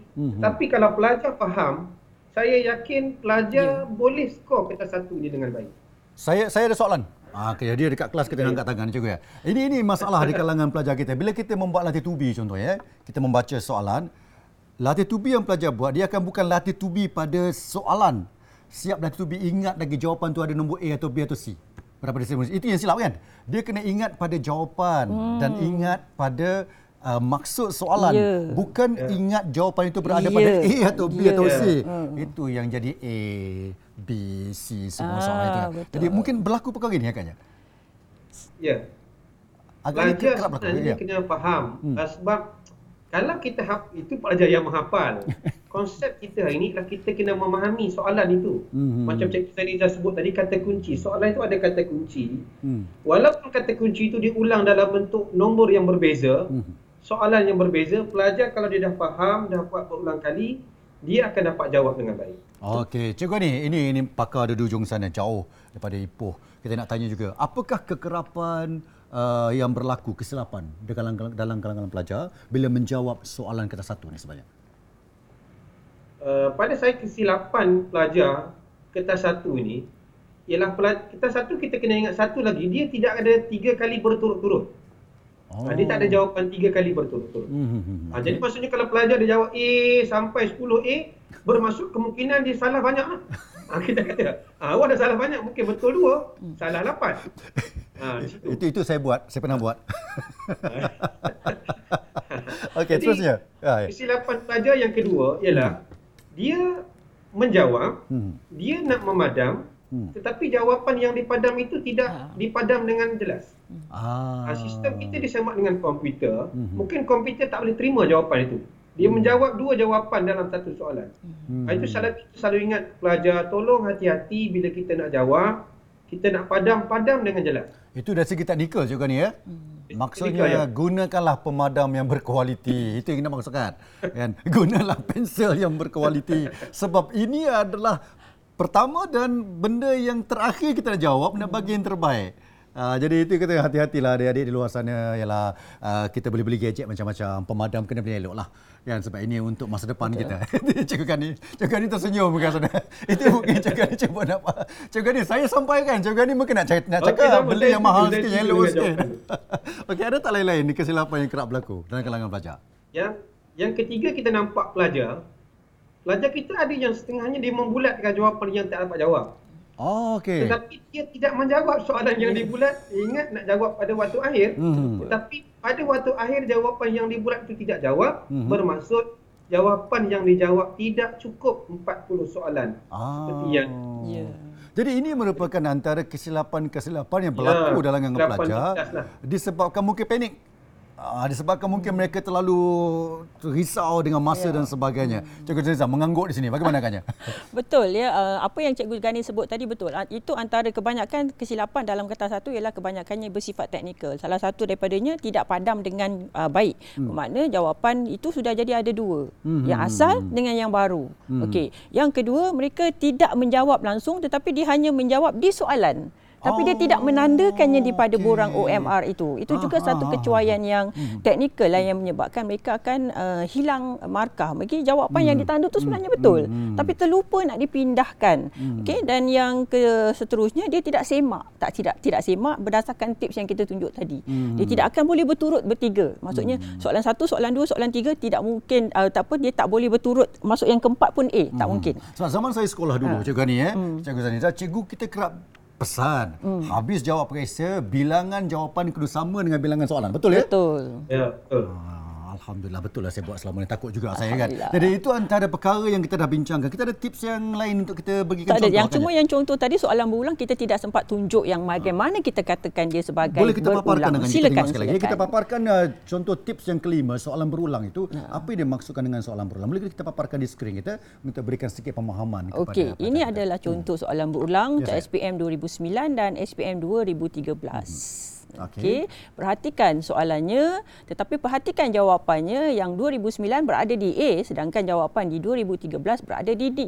Tapi kalau pelajar faham, saya yakin pelajar boleh skor kertas 1 ni dengan baik. Saya ada soalan. Dia dekat kelas kita angkat tangan cikgu ya. Ini masalah di kalangan pelajar kita. Bila kita membuat latih tubi contohnya, kita membaca soalan, latih tubi yang pelajar buat dia akan bukan latih tubi pada soalan. Siap latih tubi ingat lagi jawapan tu ada nombor A atau B atau C. Berapa desimal. Itu yang silap kan? Dia kena ingat pada jawapan dan ingat pada maksud soalan, bukan ingat jawapan itu berada pada A atau B atau C. Itu yang jadi A, B, C semua soalan itu. Betul. Jadi mungkin berlaku perkara ini agaknya. Ya. Agaknya kerap berlaku. Pelajar kena faham. Sebab kalau kita itu pelajar yang menghafal. Konsep kita hari ini ialah kita kena memahami soalan itu. Macam Cikgu Zaniza sebut tadi, kata kunci. Soalan itu ada kata kunci. Walaupun kata kunci itu diulang dalam bentuk nombor yang berbeza, soalan yang berbeza, pelajar kalau dia dah faham, dah buat berulang kali, dia akan dapat jawab dengan baik. Okey, cikgu ni, ini pakar ada di ujung sana, jauh daripada Ipoh. Kita nak tanya juga, apakah kekerapan yang berlaku, kesilapan dalam kalangan pelajar bila menjawab soalan kertas 1 ni sebenarnya? Pada saya, kesilapan pelajar kertas 1 ni, ialah kertas 1 kita kena ingat satu lagi, dia tidak ada 3 kali berturut-turut. Dia tak ada jawapan 3 kali berturut-turut. Jadi maksudnya kalau pelajar dia jawab A sampai 10A, bermaksud kemungkinan dia salah banyak lah. Kita kata, awak dah salah banyak, mungkin betul 2, salah 8. Itu saya buat, saya pernah buat. Okey, terusnya. Kesilapan pelajar yang kedua ialah, dia menjawab, dia nak memadam, Tetapi jawapan yang dipadam itu tidak dipadam dengan jelas. Sistem kita disemak dengan komputer. Mungkin komputer tak boleh terima jawapan itu. Dia menjawab dua jawapan dalam satu soalan. Itu selalu ingat pelajar, tolong hati-hati bila kita nak jawab. Kita nak padam-padam dengan jelas. Itu dari segi teknikal juga ni ya? Maksudnya gunakanlah pemadam yang berkualiti. Itu yang kita maksudkan. Kan? Gunalah pensel yang berkualiti. Sebab ini adalah pertama dan benda yang terakhir kita nak jawab, nak bagi yang terbaik. Jadi itu kita hati-hatilah adik-adik di luar sana. Ialah kita boleh beli gadget macam-macam. Pemadam kena beli elok lah. Kan? Sebab ini untuk masa depan kita. Cikgu Ghani tersenyum bukan sana. Itu mungkin Cikgu Ghani cuba nak. Cikgu Ghani, saya sampaikan. Cikgu Ghani mungkin nak cakap beli yang mahal sikit, yang elok sikit. Okey, ada tak lain-lain ni kesilapan yang kerap berlaku dalam kalangan pelajar? Yang ketiga, kita nampak pelajar kita ada yang setengahnya dia membulatkan jawapan yang tak dapat jawab. Okey. Tetapi dia tidak menjawab soalan yang dibulat. Ingat nak jawab pada waktu akhir. Tetapi pada waktu akhir jawapan yang dibulat itu tidak jawab. Bermaksud jawapan yang dijawab tidak cukup 40 soalan. Seperti yang jadi ini merupakan antara kesilapan-kesilapan yang berlaku dalam kalangan pelajar disebabkan mungkin panik. Disebabkan mungkin mereka terlalu risau dengan masa dan sebagainya. Cikgu Zaniza mengangguk di sini. Bagaimana agaknya? Betul ya. Apa yang Cikgu Ghani sebut tadi betul. Itu antara kebanyakan kesilapan dalam kertas satu ialah kebanyakannya bersifat teknikal. Salah satu daripadanya tidak padam dengan baik. Bermakna jawapan itu sudah jadi ada dua. Yang asal dengan yang baru. Okey. Yang kedua, mereka tidak menjawab langsung tetapi dia hanya menjawab di soalan. Tapi dia tidak menandakannya daripada borang OMR itu. Itu juga satu kecuaian yang teknikal lah yang menyebabkan mereka akan hilang markah. Bagi jawapan yang ditanda tu sebenarnya betul. Tapi terlupa nak dipindahkan. Okey, dan yang seterusnya dia tidak semak. Tidak semak berdasarkan tips yang kita tunjuk tadi. Dia tidak akan boleh berturut bertiga. Maksudnya soalan satu, soalan dua, soalan tiga tidak mungkin dia tak boleh berturut. Masuk yang keempat pun tak mungkin. Sebab zaman saya sekolah dulu Cikgu Ghani Cikgu Zaniza, cikgu kita kerap pesan. Habis jawab periksa, bilangan jawapan kena sama dengan bilangan soalan. Betul ya? Betul. Ya, betul. Alhamdulillah, betul lah saya buat selama ni. Takut juga saya kan. Jadi itu antara perkara yang kita dah bincangkan. Kita ada tips yang lain untuk kita bagikan contoh. Yang contoh tadi soalan berulang kita tidak sempat tunjuk yang bagaimana kita katakan dia sebagai berulang. Boleh kita paparkan dengan silakan. Kita paparkan contoh tips yang kelima soalan berulang itu. Apa yang dia maksudkan dengan soalan berulang? Boleh kita paparkan di skrin kita berikan sedikit pemahaman kepada. Okey, ini adalah contoh soalan berulang untuk SPM 2009 dan SPM 2013. Okey, perhatikan soalannya tetapi perhatikan jawapannya. Yang 2009 berada di A sedangkan jawapan di 2013 berada di D.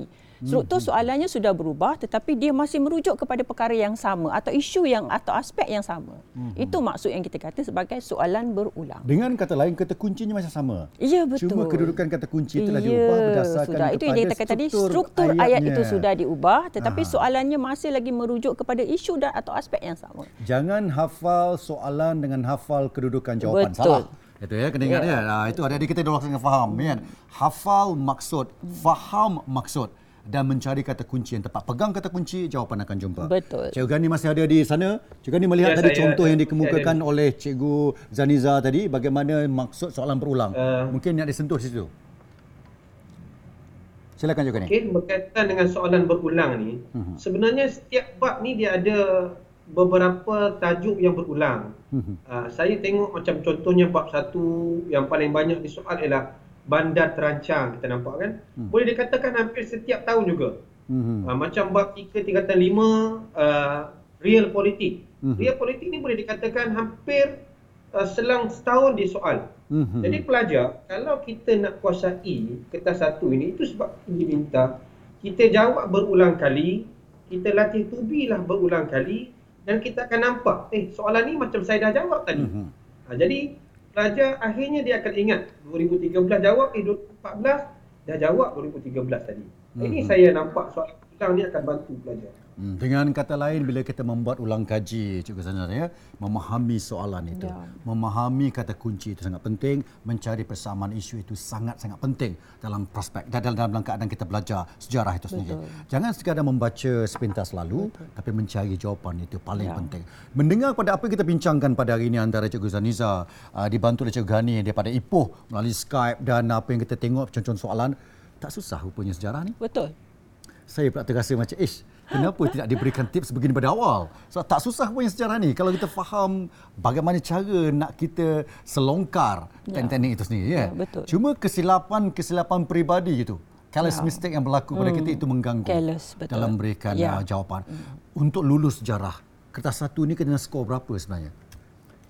Struktur soalannya sudah berubah tetapi dia masih merujuk kepada perkara yang sama atau isu yang atau aspek yang sama. Itu maksud yang kita kata sebagai soalan berulang. Dengan kata lain, kata kuncinya masih sama. Ya, betul. Cuma kedudukan kata kunci telah diubah berdasarkan kepada struktur ayat itu sudah diubah tetapi soalannya masih lagi merujuk kepada isu dan atau aspek yang sama. Jangan hafal soalan dengan hafal kedudukan jawapan. Betul. Salah. Itu ya, kena ingat ya. Itu adik-adik kita dah kena faham kan. Hafal maksud, faham maksud dan mencari kata kunci yang tepat. Pegang kata kunci, jawapan akan jumpa. Betul. Cikgu Ghani masih ada di sana. Cikgu Ghani melihat tadi contoh yang dikemukakan oleh Cikgu Zaniza tadi, bagaimana maksud soalan berulang. Mungkin nak disentuh di situ. Silakan Cikgu Ghani. Berkaitan dengan soalan berulang ni, sebenarnya setiap bab ni dia ada beberapa tajuk yang berulang. Saya tengok macam contohnya bab 1 yang paling banyak disoal ialah bandar terancang, kita nampak kan. Boleh dikatakan hampir setiap tahun juga. Macam bab 3 tingkatan 5 real politik. Real politik ni boleh dikatakan hampir selang setahun disoal. Jadi pelajar, kalau kita nak kuasai kertas 1 ini, itu sebab diminta kita jawab berulang kali, kita latih tubilah berulang kali dan kita akan nampak soalan ni macam saya dah jawab tadi. Jadi pelajar akhirnya dia akan ingat 2013 jawab, 2014 dah jawab 2013 tadi. Ini saya nampak soalan ulang ni akan bantu pelajar. Dengan kata lain, bila kita membuat ulang kaji, Cikgu Zaniza, memahami soalan itu, memahami kata kunci itu sangat penting, mencari persamaan isu itu sangat-sangat penting dalam prospek, dalam keadaan kita belajar sejarah itu sendiri. Jangan sekadar membaca sepintas lalu, tapi mencari jawapan itu paling penting. Mendengar pada apa yang kita bincangkan pada hari ini antara Cikgu Zaniza, dibantu oleh Cikgu Ghani daripada Ipoh melalui Skype dan apa yang kita tengok, contoh soalan, tak susah rupanya sejarah ni. Betul. Saya pula terasa macam, Kenapa tidak diberikan tips begini pada awal? So, tak susah pun yang sejarah ni. Kalau kita faham bagaimana cara nak kita selongkar teknik-teknik itu sendiri. Ya? Betul. Cuma kesilapan pribadi itu. Careless mistake yang berlaku pada kita itu mengganggu dalam memberikan jawapan. Untuk lulus sejarah, kertas satu ni kena skor berapa sebenarnya?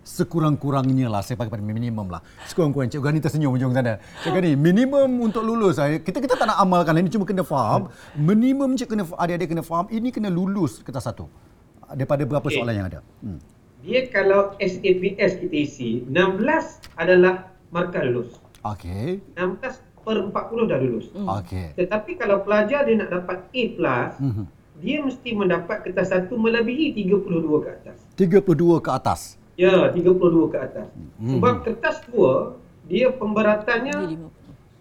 Sekurang-kurangnya lah, saya pakai pada minimum lah. Sekurang-kurangnya, Cikgu Ghani tersenyum hujung sana. Cikgu Ghani, minimum untuk lulus, kita tak nak amalkan ini, cuma kena faham. Minimum Cikgu adik-adik kena faham, ini kena lulus kertas satu. Daripada berapa soalan yang ada? Dia kalau SAPS kita isi, 16 adalah markah lulus. Okey. 16/40 dah lulus. Okey. Tetapi kalau pelajar dia nak dapat A+, dia mesti mendapat kertas satu melebihi 32 ke atas. 32 ke atas? Ya, 32 ke atas. Sebab kertas 2, dia pemberatannya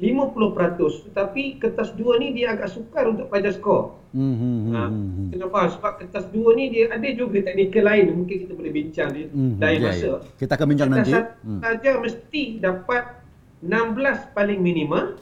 50%. Tetapi kertas 2 ni dia agak sukar untuk pelajar skor. Kena faham sebab kertas 2 ni dia ada juga teknikal lain. Mungkin kita boleh bincang di lain masa. Kita akan bincang kertas nanti. Kertas saja mesti dapat 16 paling minima.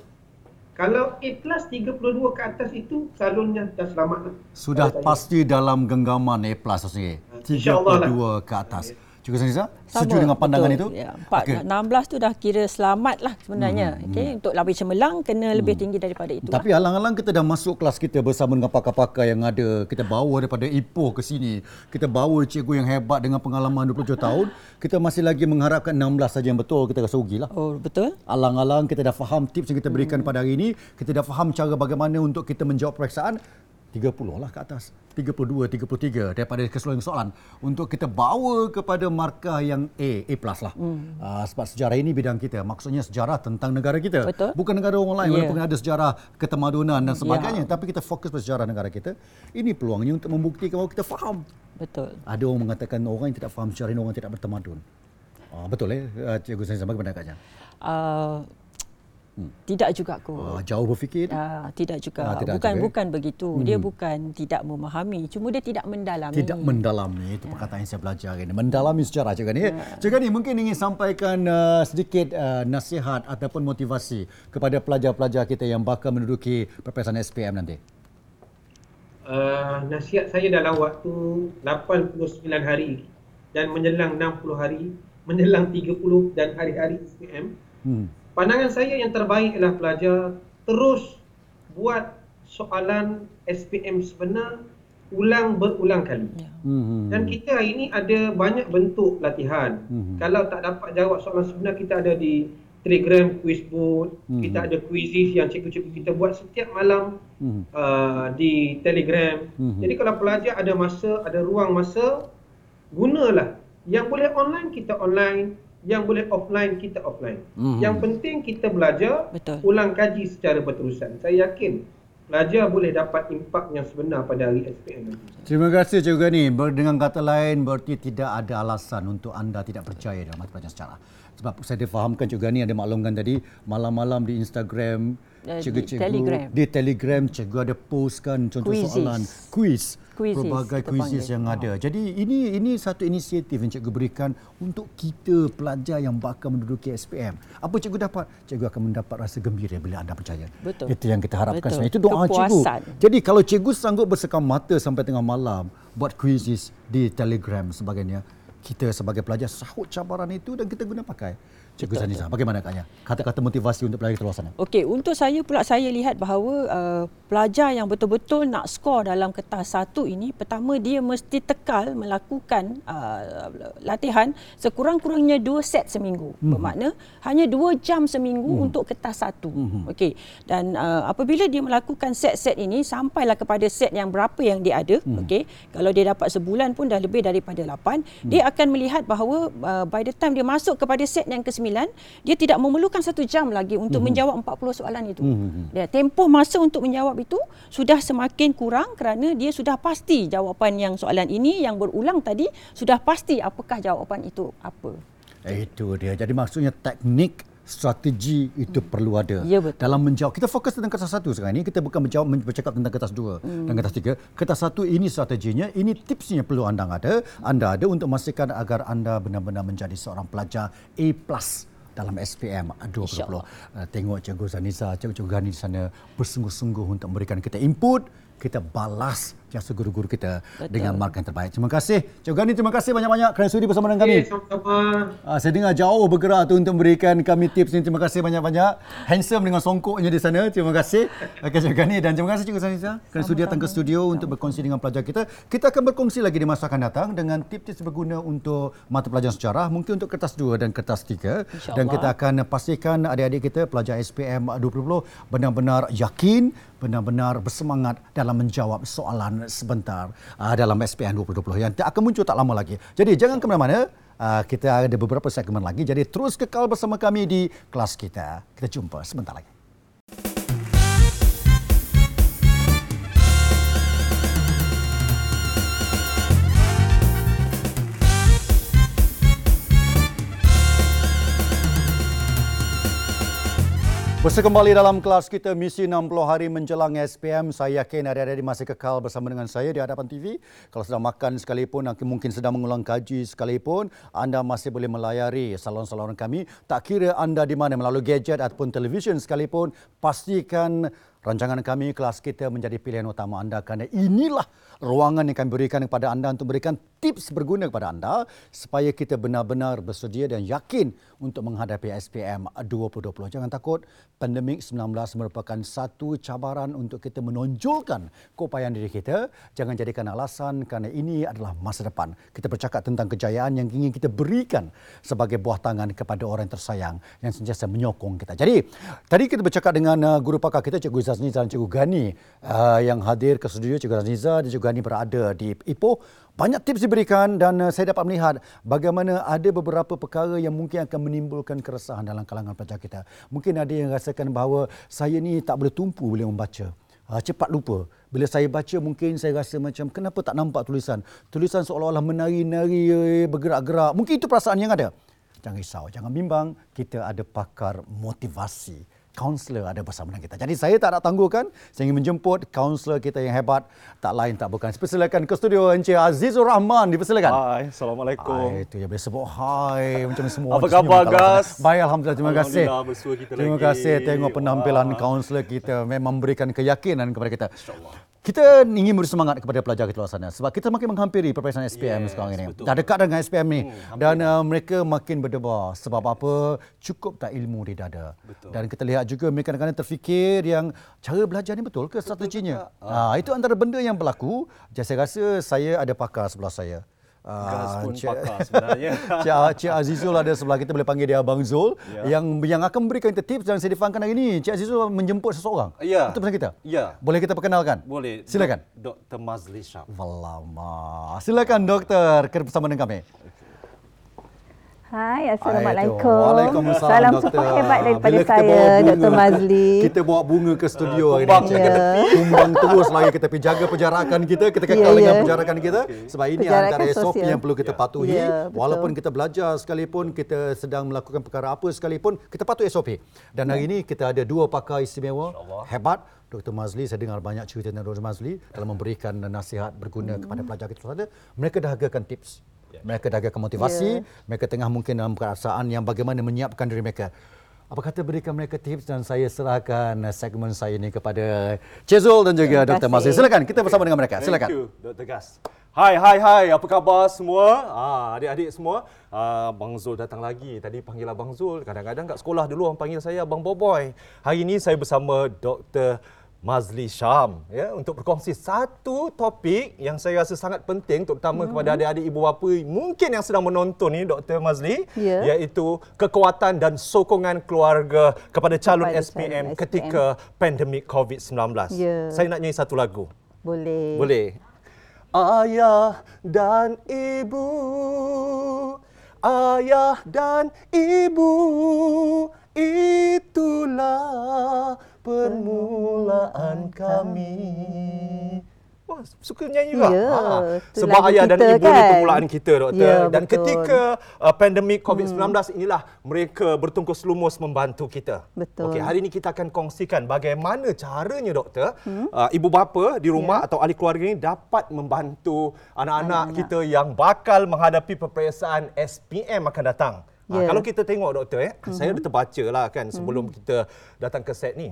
Kalau A+, 32 ke atas itu calonnya dah selamat. Sudah pasti dalam genggaman A+, maksudnya. 32 ke atas. Cikgu Zaniza, setuju dengan pandangan itu? Ya, 16 tu dah kira selamat lah sebenarnya. Untuk lapis cemerlang, kena lebih tinggi daripada itu. Tapi alang-alang kita dah masuk kelas kita bersama dengan pakar-pakar yang ada. Kita bawa daripada Ipoh ke sini. Kita bawa cikgu yang hebat dengan pengalaman 27 tahun. Kita masih lagi mengharapkan 16 saja yang betul. Kita rasa rugilah. Oh, betul. Alang-alang kita dah faham tips yang kita berikan pada hari ini. Kita dah faham cara bagaimana untuk kita menjawab peperiksaan. 30 lah ke atas, 32, 33 daripada keseluruhan soalan untuk kita bawa kepada markah yang A+. Lah. Sebab sejarah ini bidang kita. Maksudnya sejarah tentang negara kita. Betul. Bukan negara orang lain, walaupun ada sejarah ketemadunan dan sebagainya. Tapi kita fokus pada sejarah negara kita. Ini peluangnya untuk membuktikan bahawa kita faham. Betul. Ada orang mengatakan orang yang tidak faham sejarah ini orang tidak bertemadun. Betul Cikgu Zaniza, bagaimana agaknya? Tidak juga aku. Jauh berfikir? Tidak juga. Bukan begitu. Dia bukan tidak memahami. Cuma dia tidak mendalami. Tidak mendalami. Itu perkataan yang saya belajar ini. Mendalami sejarah. Cikgu Ghani. Cikgu Ghani mungkin ingin sampaikan sedikit nasihat ataupun motivasi kepada pelajar-pelajar kita yang bakal menduduki peperiksaan SPM nanti. Nasihat saya dalam waktu 89 hari dan menjelang 60 hari, menjelang 30 dan hari-hari SPM, pandangan saya yang terbaik ialah pelajar terus buat soalan SPM sebenar ulang-berulang kali. Dan kita hari ini ada banyak bentuk latihan. Kalau tak dapat jawab soalan sebenar, kita ada di Telegram Quizboard, kita ada quizzes yang cikgu-cikgu kita buat setiap malam di Telegram. Jadi kalau pelajar ada masa, ada ruang masa, gunalah. Yang boleh online, kita online. Yang boleh offline, kita offline. Yang penting kita belajar, ulang kaji secara berterusan. Saya yakin pelajar boleh dapat impak yang sebenar pada hari SPM nanti. Terima kasih Cikgu Ghani. Dengan kata lain, berarti tidak ada alasan untuk anda tidak percaya dalam mata pelajaran sejarah. Sebab saya difahamkan Cikgu Ghani ada maklumkan tadi, malam-malam di Instagram, di Telegram, cikgu ada postkan contoh soalan, pelbagai kuisis yang ada. Jadi ini satu inisiatif yang cikgu berikan untuk kita pelajar yang bakal menduduki SPM. Apa cikgu dapat? Cikgu akan mendapat rasa gembira bila anda percaya. Betul. Itu yang kita harapkan sebenarnya. Itu doa kepuasan cikgu. Jadi kalau cikgu sanggup bersekam mata sampai tengah malam buat kuisis di Telegram sebagainya, kita sebagai pelajar sahut cabaran itu dan kita guna pakai. Cikgu Zaniza, bagaimana agaknya kata-kata motivasi untuk pelajar terluasan? Okey, untuk saya pula, saya lihat bahawa pelajar yang betul-betul nak skor dalam kertas satu ini, pertama dia mesti tekal melakukan latihan sekurang-kurangnya 2 set seminggu. Bermakna hanya 2 jam seminggu untuk kertas satu. Okey, dan apabila dia melakukan set-set ini sampailah kepada set yang berapa yang dia ada. Okey, kalau dia dapat sebulan pun dah lebih daripada 8, dia akan melihat bahawa by the time dia masuk kepada set yang ke-9, dia tidak memerlukan 1 jam lagi untuk menjawab 40 soalan itu. Tempoh masa untuk menjawab itu sudah semakin kurang kerana dia sudah pasti jawapan yang soalan ini yang berulang tadi sudah pasti apakah jawapan itu apa. Itu dia. Jadi maksudnya teknik, strategi itu perlu ada. Dalam menjawab, kita fokus tentang kertas satu sekarang ini. Kita bukan bercakap tentang kertas 2 dan kertas 3. Kertas satu ini strateginya, ini tipsnya perlu anda ada untuk memastikan agar anda benar-benar menjadi seorang pelajar A+ dalam SPM 20. Tengok Cikgu Zaniza, Cikgu Ghani di sana bersungguh-sungguh untuk memberikan kita input, kita balas jasa guru-guru kita dengan markah yang terbaik. Terima kasih Cikgu Ghani, terima kasih banyak-banyak kerana sudi bersama dengan kami. Saya dengar jauh bergerak tu untuk memberikan kami tips ni. Terima kasih banyak-banyak. Handsome dengan songkoknya di sana. Terima kasih. Okey Cikgu Ghani dan terima kasih Cikgu Zaniza kerana sudi datang ke studio untuk berkongsi dengan pelajar kita. Kita akan berkongsi lagi di masa akan datang dengan tips-tips berguna untuk mata pelajaran sejarah, mungkin untuk kertas 2 dan kertas 3, dan kita akan pastikan adik-adik kita pelajar SPM 20 benar-benar yakin, benar-benar bersemangat dalam menjawab soalan sebentar dalam SPM 2020 yang akan muncul tak lama lagi. Jadi jangan ke mana-mana, kita ada beberapa segmen lagi. Jadi terus kekal bersama kami di kelas kita. Kita jumpa sebentar lagi. Bersama kembali dalam kelas kita Misi 60 Hari menjelang SPM. Saya yakin adik-adik masih kekal bersama dengan saya di hadapan TV. Kalau sedang makan sekalipun, mungkin sedang mengulang kaji sekalipun, anda masih boleh melayari saluran-saluran kami. Tak kira anda di mana, melalui gadget ataupun televisyen sekalipun, pastikan rancangan kami, kelas kita menjadi pilihan utama anda kerana inilah ruangan yang kami berikan kepada anda untuk berikan tips berguna kepada anda supaya kita benar-benar bersedia dan yakin untuk menghadapi SPM 2020. Jangan takut, pandemik 19 merupakan satu cabaran untuk kita menonjolkan keupayaan diri kita. Jangan jadikan alasan kerana ini adalah masa depan. Kita bercakap tentang kejayaan yang ingin kita berikan sebagai buah tangan kepada orang tersayang yang sentiasa menyokong kita. Jadi, tadi kita bercakap dengan guru pakar kita, Cikgu Zaniza dan Cikgu Ghani yang hadir ke studio. Cikgu Zaniza dan Cikgu Ghani berada di Ipoh. Banyak tips diberikan dan saya dapat melihat bagaimana ada beberapa perkara yang mungkin akan menimbulkan keresahan dalam kalangan pelajar kita. Mungkin ada yang rasakan bahawa saya ni tak boleh tumpu bila membaca. Cepat lupa. Bila saya baca mungkin saya rasa macam kenapa tak nampak tulisan. Tulisan seolah-olah menari-nari, bergerak-gerak. Mungkin itu perasaan yang ada. Jangan risau, jangan bimbang. Kita ada pakar motivasi. Kaunselor ada bersama dengan kita. Jadi saya tak nak tangguhkan, saya ingin menjemput kaunselor kita yang hebat, tak lain tak bukan. Persilakan ke studio Encik Azizul Rahman, dipersilakan. Hai, Assalamualaikum. Hai, itu yang biasa sebut hai macam semua. Apa khabar guys? Baik, alhamdulillah, terima kasih. Terima kasih, tengok penampilan kaunselor kita memang memberikan keyakinan kepada kita. InsyaAllah. Kita ingin bersemangat kepada pelajar kita luar sana sebab kita makin menghampiri perpisahan SPM sekarang ini. Dah dekat dengan SPM ni dan mereka makin berdebar sebab apa cukup tak ilmu di dada. Betul. Dan kita lihat juga mereka kadang-kadang terfikir yang cara belajar ni betul ke strateginya. Itu antara benda yang berlaku. Jadi saya rasa saya ada pakar sebelah saya. Cik Azizul ada sebelah kita, boleh panggil dia Abang Zul, yang akan memberikan kita tips dan saya difahamkan hari ini Cik Azizul menjemput seseorang. Itu pasal kita. Boleh kita perkenalkan? Boleh. Silakan. Dr. Mazlis Shah. Walama. Silakan doktor kerana bersama dengan kami. Hai, Assalamualaikum. Waalaikumsalam. Salam super hebat daripada saya, Dr. Mazli. Kita bawa bunga ke studio hari ini. Tumbang terus lagi kita pergi jaga penjarakan kita. Kita kekal dengan penjarakan kita. Sebab ini antara SOP yang perlu kita patuhi. Walaupun kita belajar sekalipun, kita sedang melakukan perkara apa sekalipun, kita patuhi SOP. Dan hari ini kita ada dua pakar istimewa, hebat. Dr. Mazli, saya dengar banyak cerita tentang Dr. Mazli dalam memberikan nasihat berguna kepada pelajar kita. Mereka dah hargakan tips. Mereka dah agak motivasi, mereka tengah mungkin dalam perasaan yang bagaimana menyiapkan diri mereka. Apa kata berikan mereka tips dan saya serahkan segmen saya ini kepada Cik Zul dan juga Dr. Mazli. Silakan, kita bersama dengan mereka. Silakan. Thank you, Dr. Gas. Hai, apa khabar semua? Adik-adik semua, Abang Zul datang lagi. Tadi panggil Abang Zul, kadang-kadang kat sekolah dulu orang panggil saya Abang Boboy. Hari ini saya bersama Dr. Mazli Syam untuk berkongsi satu topik yang saya rasa sangat penting terutama kepada adik-adik ibu bapa mungkin yang sedang menonton ni Dr. Mazli, iaitu kekuatan dan sokongan keluarga kepada calon SPM ketika pandemik COVID-19. Saya nak nyanyi satu lagu. Boleh. Boleh. Ayah dan ibu, ayah dan ibu, itulah permulaan kami. Wah, suka nyanyi juga. Sebab ayah dan ibu ni permulaan kita, doktor. Dan ketika pandemik COVID-19 inilah mereka bertungkus lumus membantu kita. Betul. Okey, hari ini kita akan kongsikan bagaimana caranya, doktor, ibu bapa di rumah atau ahli keluarga ini dapat membantu anak-anak kita yang bakal menghadapi peperiksaan SPM akan datang. Yeah. Kalau kita tengok doktor, saya dah terbaca lah kan sebelum kita datang ke set ni.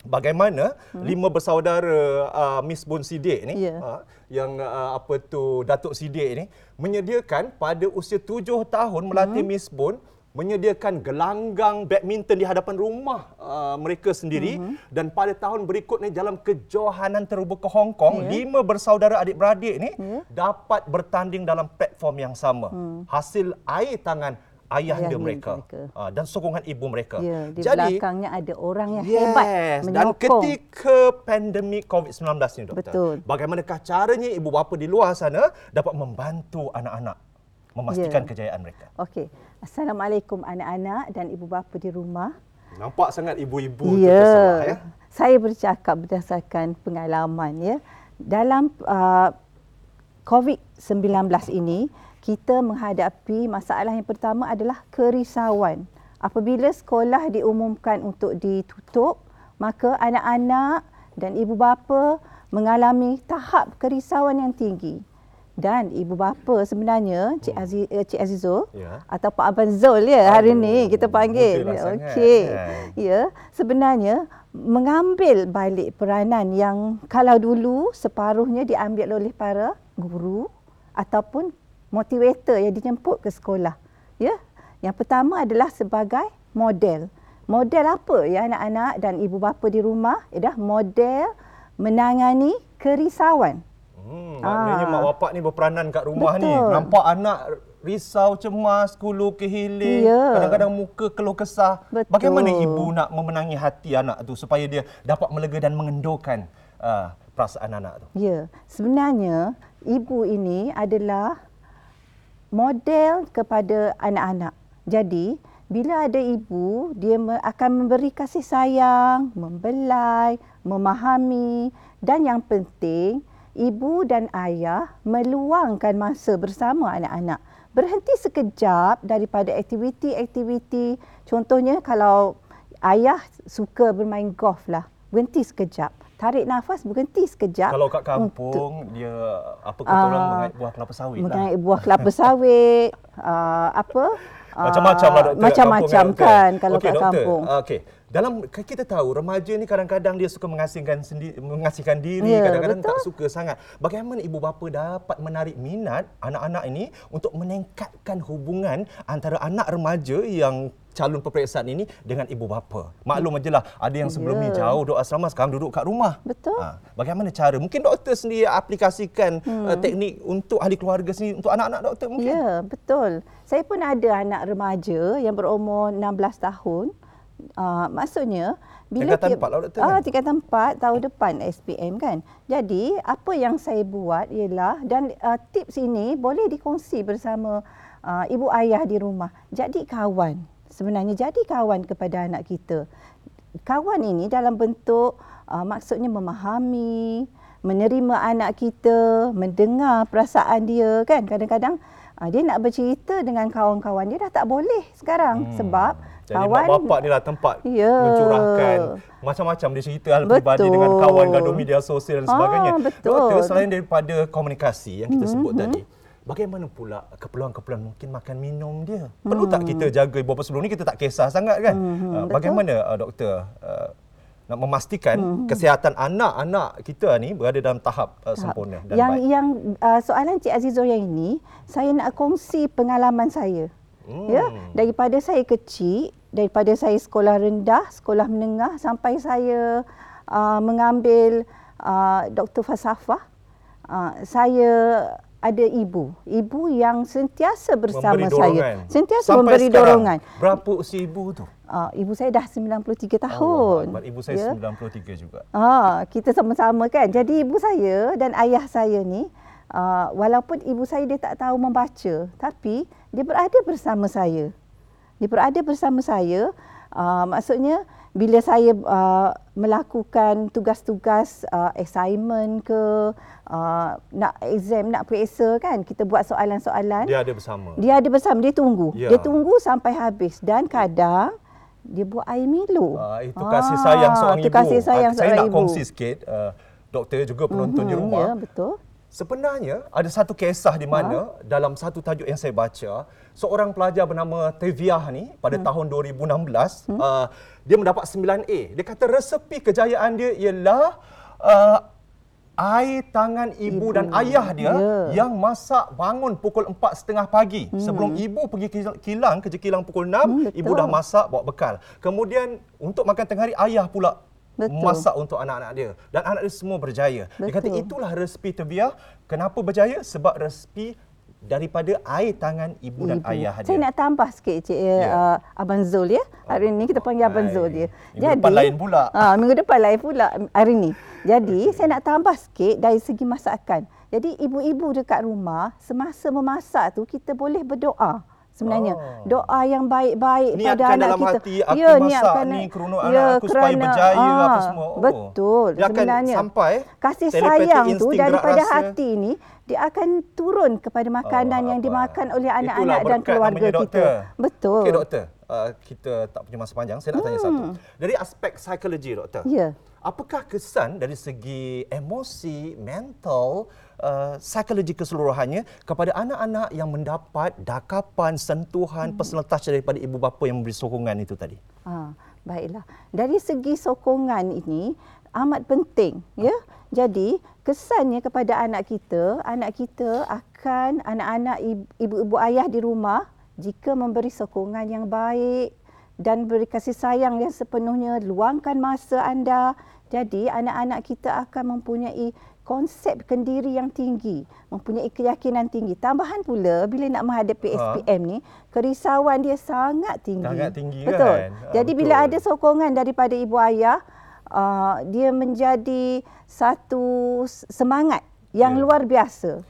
Bagaimana lima bersaudara Misbun Sidek ni yang Datuk Sidek ni menyediakan pada usia 7 tahun melatih Misbun menyediakan gelanggang badminton di hadapan rumah mereka sendiri dan pada tahun berikutnya dalam kejohanan terbuka Hong Kong lima bersaudara adik-beradik ni dapat bertanding dalam platform yang sama. Hasil air tangan ayahanda mereka. Dan sokongan ibu mereka. Ya, di belakangnya ada orang yang hebat menyokong. Dan ketika pandemik COVID-19 ni, doktor, bagaimanakah caranya ibu bapa di luar sana dapat membantu anak-anak memastikan kejayaan mereka? Okey. Assalamualaikum anak-anak dan ibu bapa di rumah. Nampak sangat ibu-ibu tersemak ya. Saya bercakap berdasarkan pengalaman ya. Dalam COVID-19 ini, kita menghadapi masalah yang pertama adalah kerisauan. Apabila sekolah diumumkan untuk ditutup, maka anak-anak dan ibu bapa mengalami tahap kerisauan yang tinggi. Dan ibu bapa sebenarnya, Cik Azizul atau Pak Abang Zul hari ini kita panggil. Okey. Sebenarnya mengambil balik peranan yang kalau dulu separuhnya diambil oleh para guru ataupun motivator yang dijemput ke sekolah. Ya. Yang pertama adalah sebagai model. Model apa ya anak-anak dan ibu bapa di rumah? Ialah model menangani kerisauan. Maknanya mak bapak ni berperanan kat rumah ni. Nampak anak risau, cemas, kulu kehiling, kadang-kadang muka keluh kesah. Bagaimana ibu nak memenangi hati anak tu supaya dia dapat melega dan mengendurkan perasaan anak tu? Ya, sebenarnya ibu ini adalah model kepada anak-anak. Jadi, bila ada ibu, dia akan memberi kasih sayang, membelai, memahami dan yang penting, ibu dan ayah meluangkan masa bersama anak-anak. Berhenti sekejap daripada aktiviti-aktiviti. Contohnya kalau ayah suka bermain golf lah, berhenti sekejap. Tarik nafas, berhenti sekejap. Kalau kat kampung, dia apa kata orang mengait buah kelapa sawit. Mengait buah kelapa sawit, macam-macam lah doktor. Macam-macam kan kalau kat kampung. Okey. Dalam kita tahu remaja ni kadang-kadang dia suka mengasingkan diri, kadang-kadang tak suka sangat. Bagaimana ibu bapa dapat menarik minat anak-anak ini untuk meningkatkan hubungan antara anak remaja yang calon peperiksaan ini dengan ibu bapa? Maklum ajalah ada yang sebelum ni jauh duduk asrama, sekarang duduk kat rumah. Bagaimana cara? Mungkin doktor sendiri aplikasikan teknik untuk ahli keluarga sendiri untuk anak-anak doktor mungkin. Ya, betul. Saya pun ada anak remaja yang berumur 16 tahun. Maksudnya bila tingkatan 4 tahun depan SPM kan. Jadi apa yang saya buat ialah dan tips ini boleh dikongsi bersama ibu ayah di rumah. Jadi kawan. Sebenarnya jadi kawan kepada anak kita. Kawan ini dalam bentuk maksudnya memahami, menerima anak kita, mendengar perasaan dia kan. Kadang-kadang dia nak bercerita dengan kawan-kawan dia dah tak boleh sekarang sebab kawan bapak ni lah tempat mencurahkan macam-macam dia cerita hal peribadi dengan kawan, gaduh media sosial dan sebagainya. Doktor, selain daripada komunikasi yang kita sebut tadi, bagaimana pula keperluan-keperluan mungkin makan minum dia? Perlu tak kita jaga ibu bapa? Sebelum ni kita tak kisah sangat kan. Bagaimana doktor nak memastikan kesihatan anak-anak kita ni berada dalam tahap sempurna dan yang baik. Yang soalan Cik Azizul yang ini, saya nak kongsi pengalaman saya. Ya, daripada saya kecil, daripada saya sekolah rendah, sekolah menengah sampai saya mengambil doktor falsafah, saya ada ibu yang sentiasa bersama saya. Sentiasa memberi dorongan. Berapa usia ibu tu? Ibu saya dah 93 tahun. Allah, ibu saya 93 juga. Kita sama-sama kan. Jadi ibu saya dan ayah saya ni, walaupun ibu saya dia tak tahu membaca, tapi dia berada bersama saya. Dia berada bersama saya. Maksudnya bila saya melakukan tugas-tugas assignment ke, nak exam, nak periksa kan, kita buat soalan-soalan. Dia ada bersama. Dia tunggu. Dia tunggu sampai habis. Dan kadang dia buat air Milo. Itu kasih sayang seorang ibu. Saya nak kongsi sikit. Doktor juga penonton di rumah. Ya, betul. Sebenarnya ada satu kisah di mana dalam satu tajuk yang saya baca, seorang pelajar bernama Teviyah ni pada tahun 2016 dia mendapat 9A. Dia kata resepi kejayaan dia ialah air tangan ibu dan ayah dia yang masak bangun pukul 4.30 pagi. Sebelum ibu pergi kilang, kerja kilang pukul 6, ibu dah masak bawa bekal. Kemudian untuk makan tengah hari ayah pula masak untuk anak-anak dia. Dan anak dia semua berjaya. Dia kata itulah resipi Teviyah. Kenapa berjaya? Sebab resipi daripada air tangan ibu dan ayah dia. Saya nak tambah sikit Cik Abang Zul ya. Hari ini kita panggil Abang Zul dia. Minggu depan lain pula. Minggu depan lain pula hari ini. Jadi saya nak tambah sikit dari segi masakan. Jadi ibu-ibu dekat rumah semasa memasak tu kita boleh berdoa. Sebenarnya doa yang baik-baik pada anak kita. Niatkan dalam hati, aku masak ni kerana anak aku supaya berjaya apa semua. Betul. Dia sebenarnya sampai kasih sayang tu daripada hati ni dia akan turun kepada makanan yang dimakan oleh anak-anak dan keluarga kita. Betul. Okey doktor, kita tak punya masa panjang. Saya nak tanya satu. Dari aspek psikologi doktor. Ya. Apakah kesan dari segi emosi, mental, psikologi keseluruhannya kepada anak-anak yang mendapat dakapan, sentuhan, personal touch daripada ibu bapa yang memberi sokongan itu tadi? Baiklah. Dari segi sokongan ini amat penting, ya. Jadi kesannya kepada anak kita akan anak-anak ibu-ibu ayah di rumah jika memberi sokongan yang baik dan beri kasih sayang yang sepenuhnya, luangkan masa anda. Jadi anak-anak kita akan mempunyai konsep kendiri yang tinggi, mempunyai keyakinan tinggi. Tambahan pula bila nak menghadapi SPM ni, kerisauan dia sangat tinggi. Sangat tinggi betul. Kan? Jadi bila ada sokongan daripada ibu ayah, dia menjadi satu semangat yang luar biasa.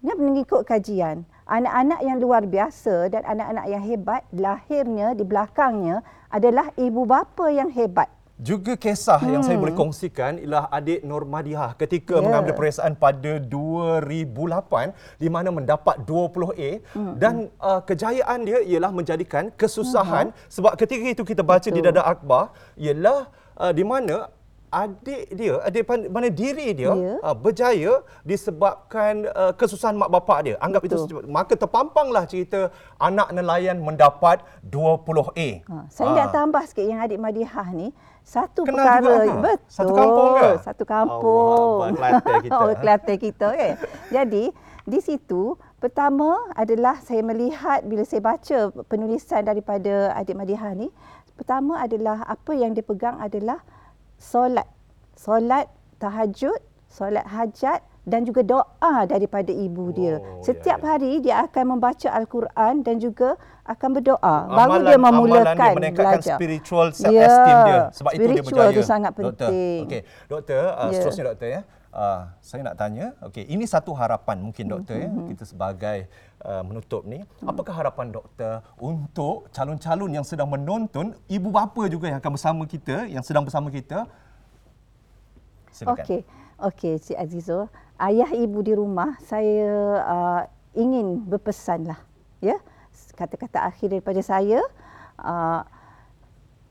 Dia mengikut kajian. Anak-anak yang luar biasa dan anak-anak yang hebat lahirnya di belakangnya adalah ibu bapa yang hebat. Juga kisah yang saya boleh kongsikan ialah adik Normadiah ketika mengambil peperiksaan pada 2008 di mana mendapat 20A dan kejayaan dia ialah menjadikan kesusahan sebab ketika itu kita baca di Dada Akhbar ialah di mana adik diri dia berjaya disebabkan kesusahan mak bapak dia. Anggap itu maka terpampanglah cerita anak nelayan mendapat 20A. Saya nak tambah sikit yang adik Madihah ni satu kenal perkara juga, betul. Satu kampung ke? Satu kampung. Allah, Kelantan kita. Kelantan kita kan. Jadi di situ pertama adalah saya melihat bila saya baca penulisan daripada adik Madihah ni, pertama adalah apa yang dia pegang adalah solat tahajud, solat hajat dan juga doa daripada ibu dia. Setiap hari dia akan membaca Al-Quran dan juga akan berdoa. Baru dia memulakan belajar. Amalan dia meningkatkan spiritual self-esteem dia. Sebab itu dia berjaya. Spiritual itu sangat penting. Okey, doktor, seterusnya doktor ya. Saya nak tanya, ini satu harapan mungkin doktor ya, kita sebagai menutup ni. Apakah harapan doktor untuk calon-calon yang sedang menonton, ibu bapa juga yang akan bersama kita, yang sedang bersama kita? Silakan. Okey, Cik Azizul, ayah ibu di rumah, saya ingin berpesanlah, ya. Kata-kata akhir daripada saya,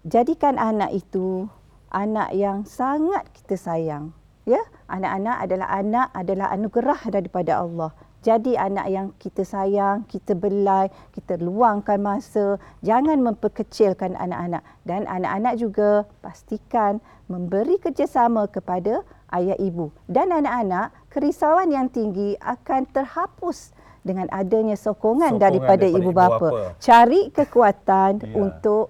jadikan anak itu anak yang sangat kita sayang. Ya, anak-anak adalah anugerah daripada Allah. Jadi anak yang kita sayang, kita belai, kita luangkan masa, jangan memperkecilkan anak-anak. Dan anak-anak juga pastikan memberi kerjasama kepada ayah ibu. Dan anak-anak, kerisauan yang tinggi akan terhapus dengan adanya sokongan daripada ibu bapa. Cari kekuatan untuk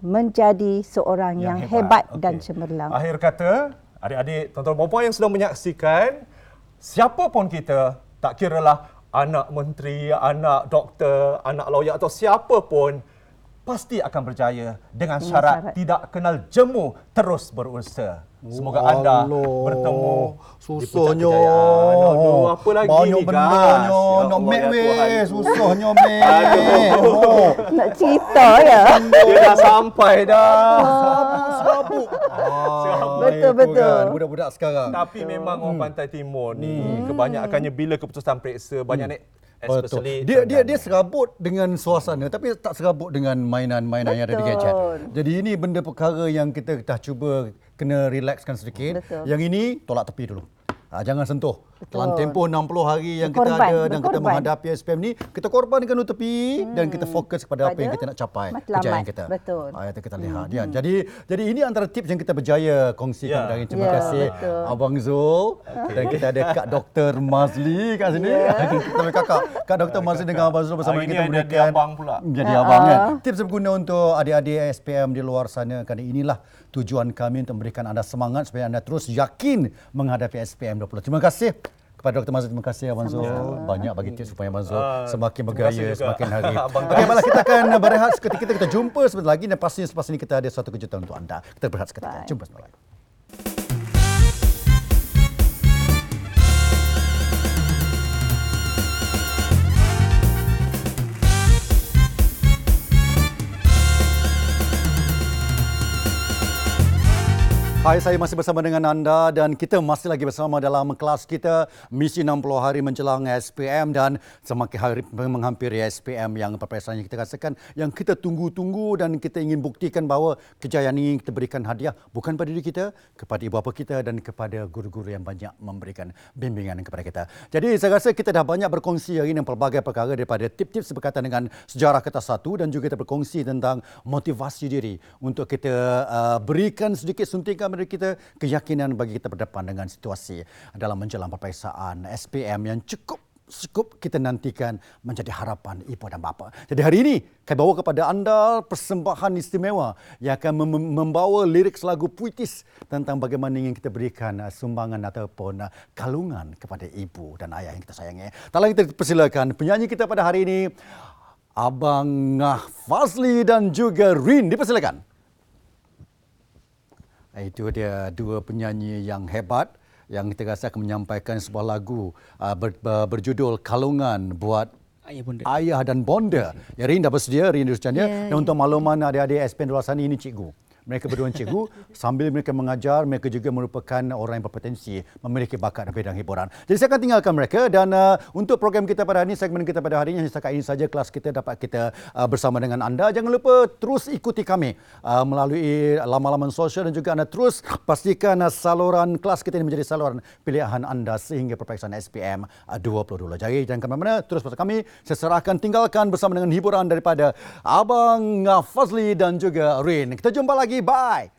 menjadi seorang yang hebat dan cemerlang. Akhir kata, adik-adik, tuan-tuan puan-puan yang sedang menyaksikan, siapa pun kita, tak kiralah anak menteri, anak doktor, anak lawyer atau siapa pun, pasti akan berjaya dengan syarat tidak kenal jemu, terus berusaha. Semoga anda bertemu susahnya. Apa lagi banyak ni guys? Nak make way susahnya make. Nak cerita ya. Dia dah sampai dah. Sabuk. Betul. Budak-budak sekarang. Tapi memang orang Pantai Timur ni kebanyakannya bila keputusan periksa banyak naik. Especially dia serabut dengan suasana tapi tak serabut dengan mainan-mainan yang ada di gadget. Jadi ini benda perkara yang kita dah cuba kena relaxkan sedikit. Yang ini tolak tepi dulu. Jangan sentuh. dalam tempoh 60 hari yang kita ada dan kita menghadapi SPM ni, kita korbankan dulu tepi dan kita fokus kepada apa yang kita nak capai, kejayaan kita. Betul. Itu kita lihat. Ya, jadi ini antara tips yang kita berjaya kongsikan dari. Terima kasih Abang Zul dan kita ada Kak Dr. Mazli kat sini. Sama kakak. Kak Dr. Mazli dengan Abang Zul bersama kita memberikan abang pula. Jadi abang kan. Tips berguna untuk adik-adik SPM di luar sana kerana inilah tujuan kami untuk memberikan anda semangat supaya anda terus yakin menghadapi SPM 20. Terima kasih kepada Dr. Mazli, terima kasih Abang Zul. Banyak bagi tips supaya Abang Zul semakin bergaya semakin hari. Okey, malah kita akan berehat seketika, kita jumpa sebentar lagi dan pastinya selepas ini kita ada suatu kejutan untuk anda. Kita berehat seketika. Jumpa sebentar lagi. Hai, saya masih bersama dengan anda dan kita masih lagi bersama dalam kelas kita Misi 60 Hari menjelang SPM dan semakin hari menghampiri SPM yang perpisahan yang kita rasakan, yang kita tunggu-tunggu dan kita ingin buktikan bahawa kejayaan ini kita berikan hadiah bukan pada diri kita, kepada ibu bapa kita dan kepada guru-guru yang banyak memberikan bimbingan kepada kita. Jadi saya rasa kita dah banyak berkongsi hari ini pelbagai perkara daripada tips-tips berkaitan dengan Sejarah Kertas 1 dan juga kita berkongsi tentang motivasi diri untuk kita berikan sedikit suntikan kita keyakinan bagi kita berdepan dengan situasi dalam menjelang perperiksaan SPM yang cukup kita nantikan menjadi harapan ibu dan bapa. Jadi hari ini saya bawa kepada anda persembahan istimewa yang akan membawa lirik lagu puitis tentang bagaimana ingin kita berikan sumbangan ataupun kalungan kepada ibu dan ayah yang kita sayangi. Tak lagi kita persilakan penyanyi kita pada hari ini, Abang Fazli dan juga Rin, dipersilakan. Itu dia dua penyanyi yang hebat yang kita rasa akan menyampaikan sebuah lagu berjudul Kalungan buat Ayah dan Bonda. Ya, Rin dah bersedia, Rin dan untuk makluman adik-adik SPM di luar sana, ini cikgu. Mereka berdua cikgu, sambil mereka mengajar, mereka juga merupakan orang yang berpotensi memiliki bakat di bidang hiburan. Jadi saya akan tinggalkan mereka dan untuk program kita pada hari ini, segmen kita pada hari ini, setakat ini saja kelas kita dapat kita bersama dengan anda. Jangan lupa terus ikuti kami melalui laman-laman sosial dan juga anda terus pastikan saluran kelas kita ini menjadi saluran pilihan anda sehingga perperiksaan SPM 22. Jadi jangan kemana-mana, terus bersama kami. Saya serahkan, tinggalkan bersama dengan hiburan daripada Abang Fazli dan juga Rin. Kita jumpa lagi. Bye.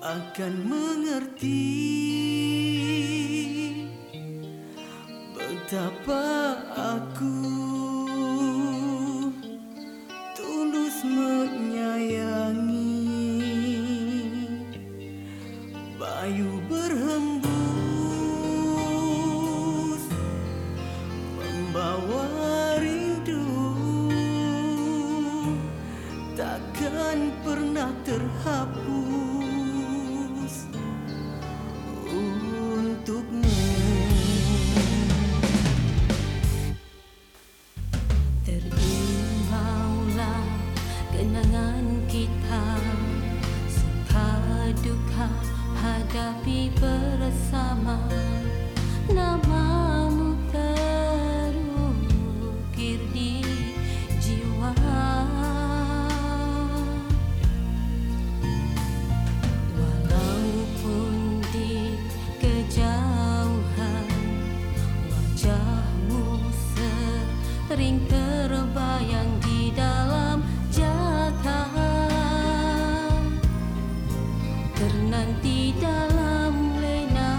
Akan mengerti betapa aku tulus menyayangi bayu berhembus membawa rindu takkan pernah terhapus. Hadapi bersama, namamu terukir di jiwa. Walaupun di kejauhan, wajahmu sering terbayang di dalam jata. Nanti dalam lena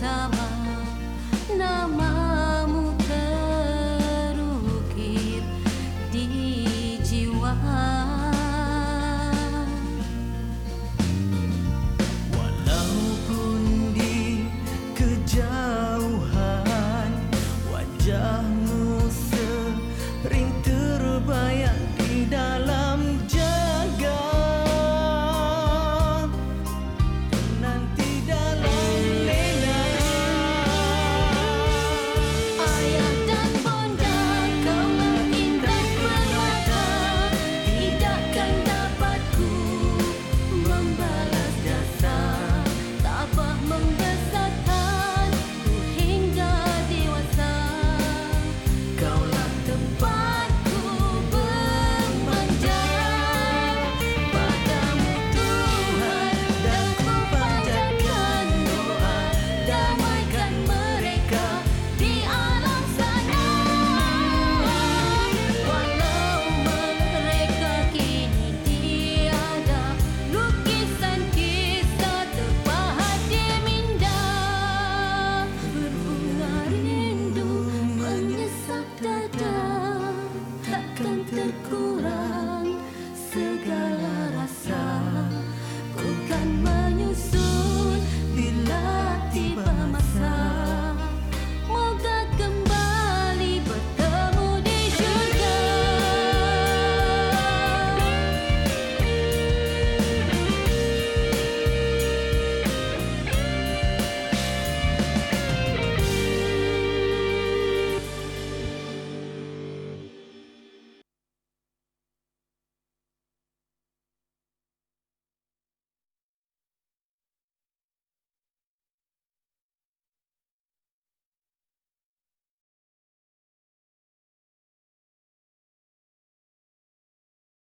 bersama.